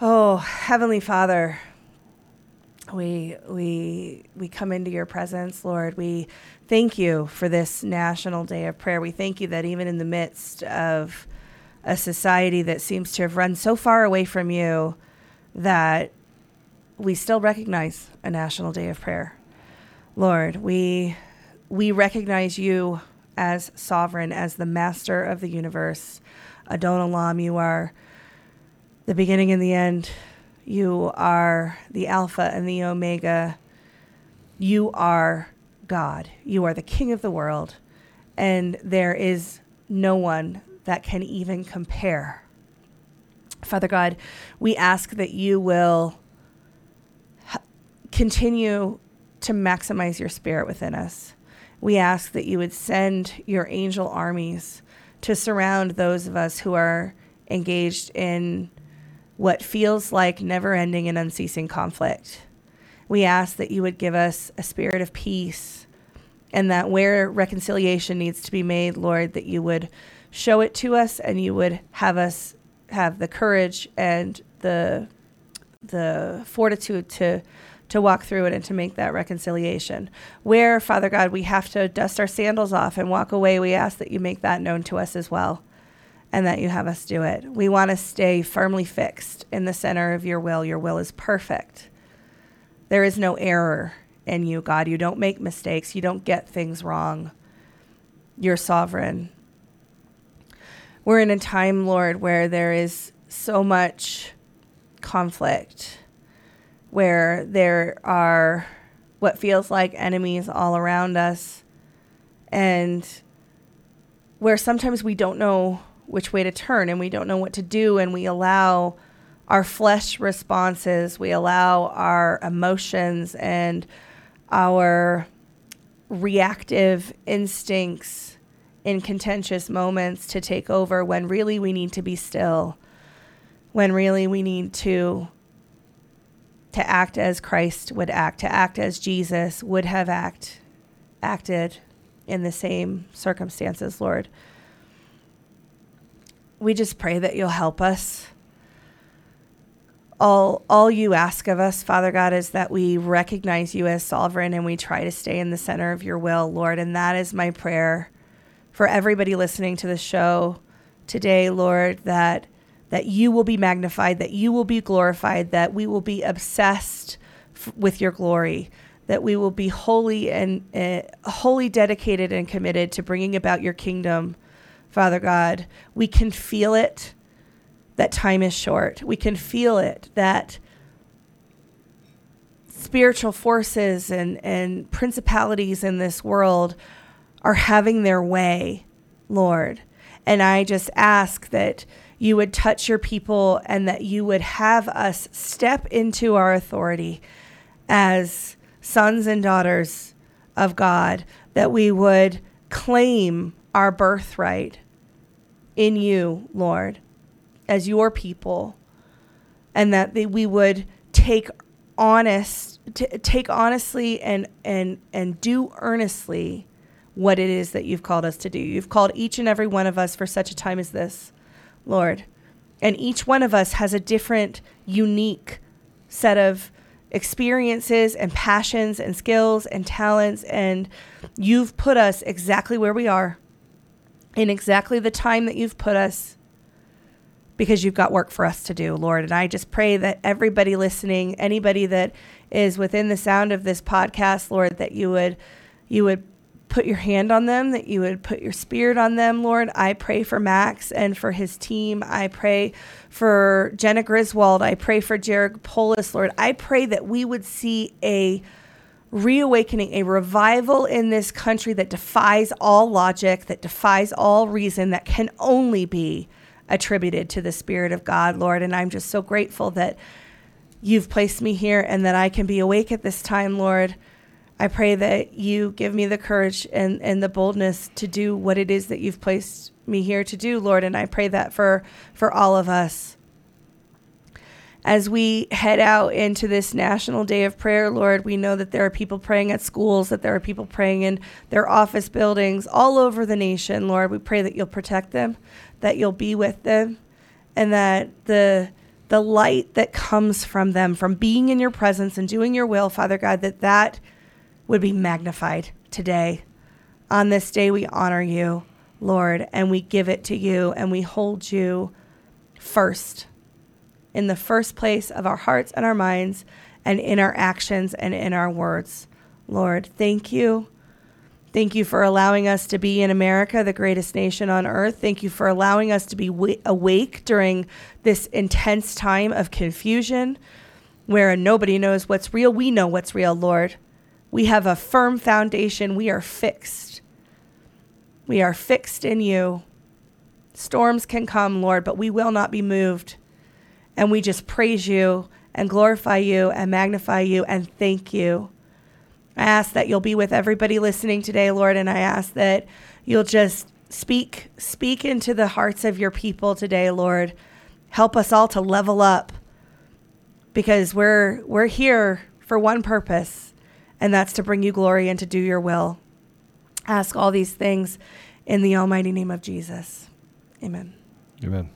Oh, Heavenly Father, we we we come into your presence, Lord. We thank you for this National Day of Prayer. We thank you that even in the midst of a society that seems to have run so far away from you, that we still recognize a National Day of Prayer. Lord, we we recognize you as sovereign, as the master of the universe. Adon Olam, you are the beginning and the end. You are the Alpha and the Omega. You are God. You are the King of the world. And there is no one that can even compare. Father God, we ask that you will h- continue to maximize your spirit within us. We ask that you would send your angel armies to surround those of us who are engaged in what feels like never-ending and unceasing conflict. We ask that you would give us a spirit of peace, and that where reconciliation needs to be made, Lord, that you would show it to us, and you would have us have the courage and the the fortitude to to walk through it and to make that reconciliation. Where, Father God, we have to dust our sandals off and walk away, we ask that you make that known to us as well, and that you have us do it. We want to stay firmly fixed in the center of your will. Your will is perfect. There is no error in you, God. You don't make mistakes. You don't get things wrong. You're sovereign. We're in a time, Lord, where there is so much conflict, where there are what feels like enemies all around us, and where sometimes we don't know which way to turn and we don't know what to do, and we allow our flesh responses, we allow our emotions and our reactive instincts in contentious moments to take over, when really we need to be still, when really we need to to act as Christ would act, to act as Jesus would have act, acted in the same circumstances, Lord. We just pray that you'll help us. All, all you ask of us, Father God, is that we recognize you as sovereign and we try to stay in the center of your will, Lord, and that is my prayer for everybody listening to the show today, Lord, that that you will be magnified, that you will be glorified, that we will be obsessed f- with your glory, that we will be holy and uh, wholly dedicated and committed to bringing about your kingdom, Father God. We can feel it, that time is short. We can feel it, that spiritual forces and, and principalities in this world are having their way, Lord. And I just ask that you would touch your people and that you would have us step into our authority as sons and daughters of God, that we would claim our birthright in you, Lord, as your people, and that we would take honest, t- take honestly and, and, and do earnestly what it is that you've called us to do. You've called each and every one of us for such a time as this, Lord. And each one of us has a different, unique set of experiences and passions and skills and talents. And you've put us exactly where we are in exactly the time that you've put us. because you've got work for us to do, Lord. And I just pray that everybody listening, anybody that is within the sound of this podcast, Lord, that you would, you would put your hand on them, that you would put your spirit on them, Lord. I pray for Max and for his team. I pray for Jenna Griswold. I pray for Jared Polis, Lord. I pray that we would see a reawakening, a revival in this country that defies all logic, that defies all reason, that can only be attributed to the Spirit of God, Lord. And I'm just so grateful that you've placed me here and that I can be awake at this time, Lord. I pray that you give me the courage and, and the boldness to do what it is that you've placed me here to do, Lord. And I pray that for, for all of us. As we head out into this National Day of Prayer, Lord, we know that there are people praying at schools, that there are people praying in their office buildings all over the nation, Lord. We pray that you'll protect them, that you'll be with them, and that the the light that comes from them, from being in your presence and doing your will, Father God, that that would be magnified today. On this day, we honor you, Lord, and we give it to you, and we hold you first, in the first place of our hearts and our minds, and in our actions and in our words. Lord, thank you. Thank you for allowing us to be in America, the greatest nation on earth. Thank you for allowing us to be w- awake during this intense time of confusion where nobody knows what's real. We know what's real, Lord. We have a firm foundation. We are fixed. We are fixed in you. Storms can come, Lord, but we will not be moved. And we just praise you and glorify you and magnify you and thank you. I ask that you'll be with everybody listening today, Lord, and I ask that you'll just speak, speak into the hearts of your people today, Lord. Help us all to level up, because we're we're here for one purpose, and that's to bring you glory and to do your will. I ask all these things in the almighty name of Jesus. Amen. Amen.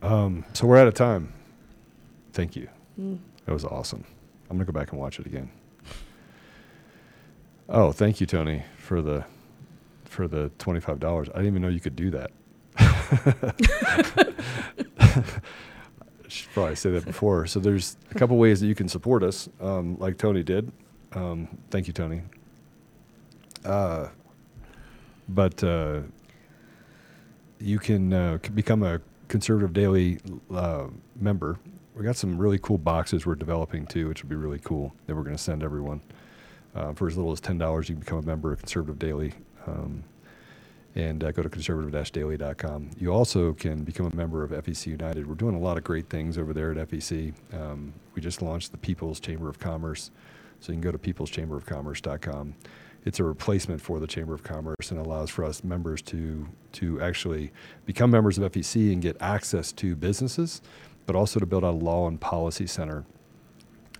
Um, so we're out of time. Thank you. Mm. That was awesome. I'm going to go back and watch it again. Oh, thank you, Tony, for the for the twenty-five dollars. I didn't even know you could do that. I should probably say that before. So there's a couple ways that you can support us, um, like Tony did. Um, thank you, Tony. Uh, but uh, you can uh, become a Conservative Daily uh, member. We got some really cool boxes we're developing too, which would be really cool, that we're going to send everyone. Uh, for as little as ten dollars, you can become a member of Conservative Daily, um, and uh, go to conservative daily dot com. You also can become a member of F E C United. We're doing a lot of great things over there at F E C. Um, we just launched the People's Chamber of Commerce, so you can go to peoples chamber of commerce dot com. It's a replacement for the Chamber of Commerce and allows for us members to to actually become members of F E C and get access to businesses, but also to build a law and policy center,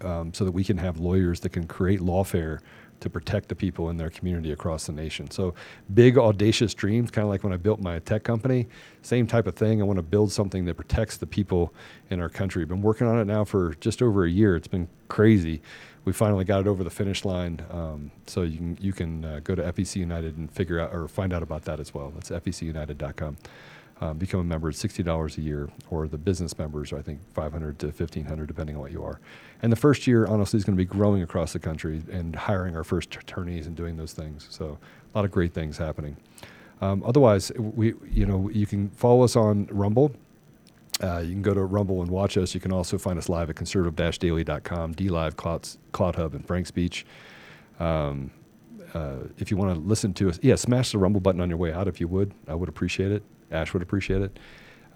um, so that we can have lawyers that can create lawfare to protect the people in their community across the nation. So big, audacious dreams, kind of like when I built my tech company, same type of thing. I want to build something that protects the people in our country. Been working on it now for just over a year. It's been crazy. We finally got it over the finish line. Um, so you can you can uh, go to F E C United and figure out or find out about that as well. That's F E C united dot com. Um, become a member at sixty dollars a year, or the business members are, I think, five hundred to fifteen hundred, depending on what you are. And the first year, honestly, is going to be growing across the country and hiring our first attorneys and doing those things. So a lot of great things happening. Um, otherwise, we, you know, you can follow us on Rumble. Uh, you can go to Rumble and watch us. You can also find us live at conservative daily dot com, DLive, Cloud, Cloud Hub, and Frank's Beach. Um, uh, if you want to listen to us, yeah, smash the Rumble button on your way out if you would. I would appreciate it. Ash would appreciate it.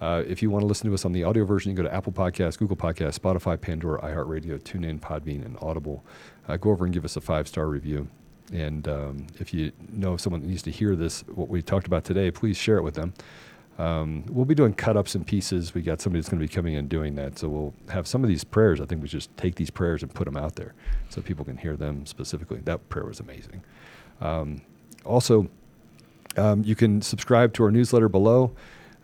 Uh, if you want to listen to us on the audio version, you can go to Apple Podcasts, Google Podcasts, Spotify, Pandora, iHeartRadio, TuneIn, Podbean, and Audible. Uh, go over and give us a five-star review. And um, if you know someone that needs to hear this, what we talked about today, please share it with them. Um, we'll be doing cut-ups and pieces. We got somebody that's going to be coming in and doing that. So we'll have some of these prayers. I think we just take these prayers and put them out there so people can hear them specifically. That prayer was amazing. Um, also, Um, you can subscribe to our newsletter below.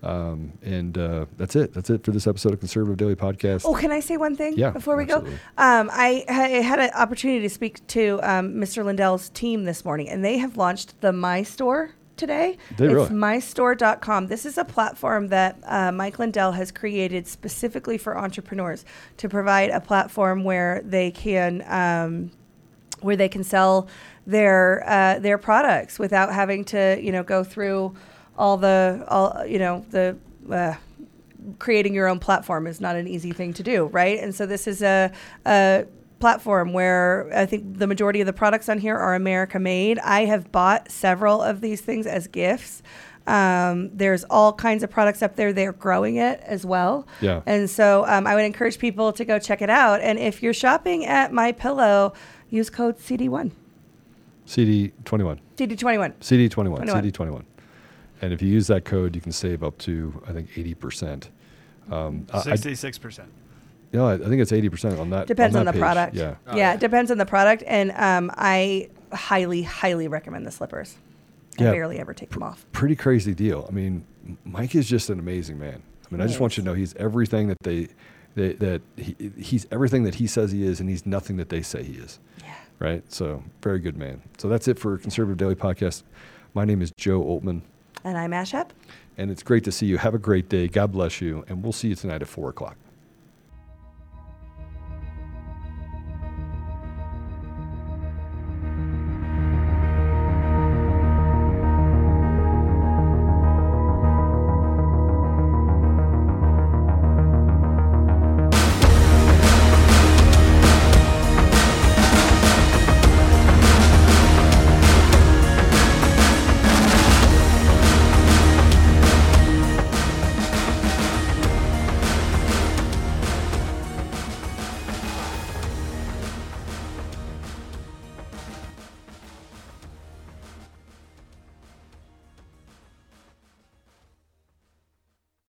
Um, and uh, that's it. That's it for this episode of Conservative Daily Podcast. Oh, can I say one thing yeah, before we absolutely. go? Um, I, I had an opportunity to speak to um, Mister Lindell's team this morning, and they have launched the My Store today. They it's really? my store dot com. This is a platform that uh, Mike Lindell has created specifically for entrepreneurs to provide a platform where they can um, where they can sell their uh, their products without having to, you know, go through all the all you know the uh, creating your own platform is not an easy thing to do, right? And so this is a, a platform where I think the majority of the products on here are America made. I have bought several of these things as gifts. Um, there's all kinds of products up there. They're growing it as well. Yeah. And so um, I would encourage people to go check it out. And if you're shopping at MyPillow, use code C D one. C D twenty-one. C D twenty-one. C D twenty-one. C D twenty-one. And if you use that code, you can save up to, I think, eighty percent. Um, sixty-six percent. No, I think it's eighty percent on that. Depends on, that on the page. product. Yeah, oh, yeah, it depends on the product. And um, I highly, highly recommend the slippers. I yeah, barely ever take pr- them off. Pretty crazy deal. I mean, Mike is just an amazing man. I mean, he I just is. want you to know he's everything that they, they that he, he's everything that he says he is, and he's nothing that they say he is. Yeah. Right. So very good man. So that's it for Conservative Daily Podcast. My name is Joe Oltmann. And I'm Ashe Epp. And it's great to see you. Have a great day. God bless you. And we'll see you tonight at four o'clock.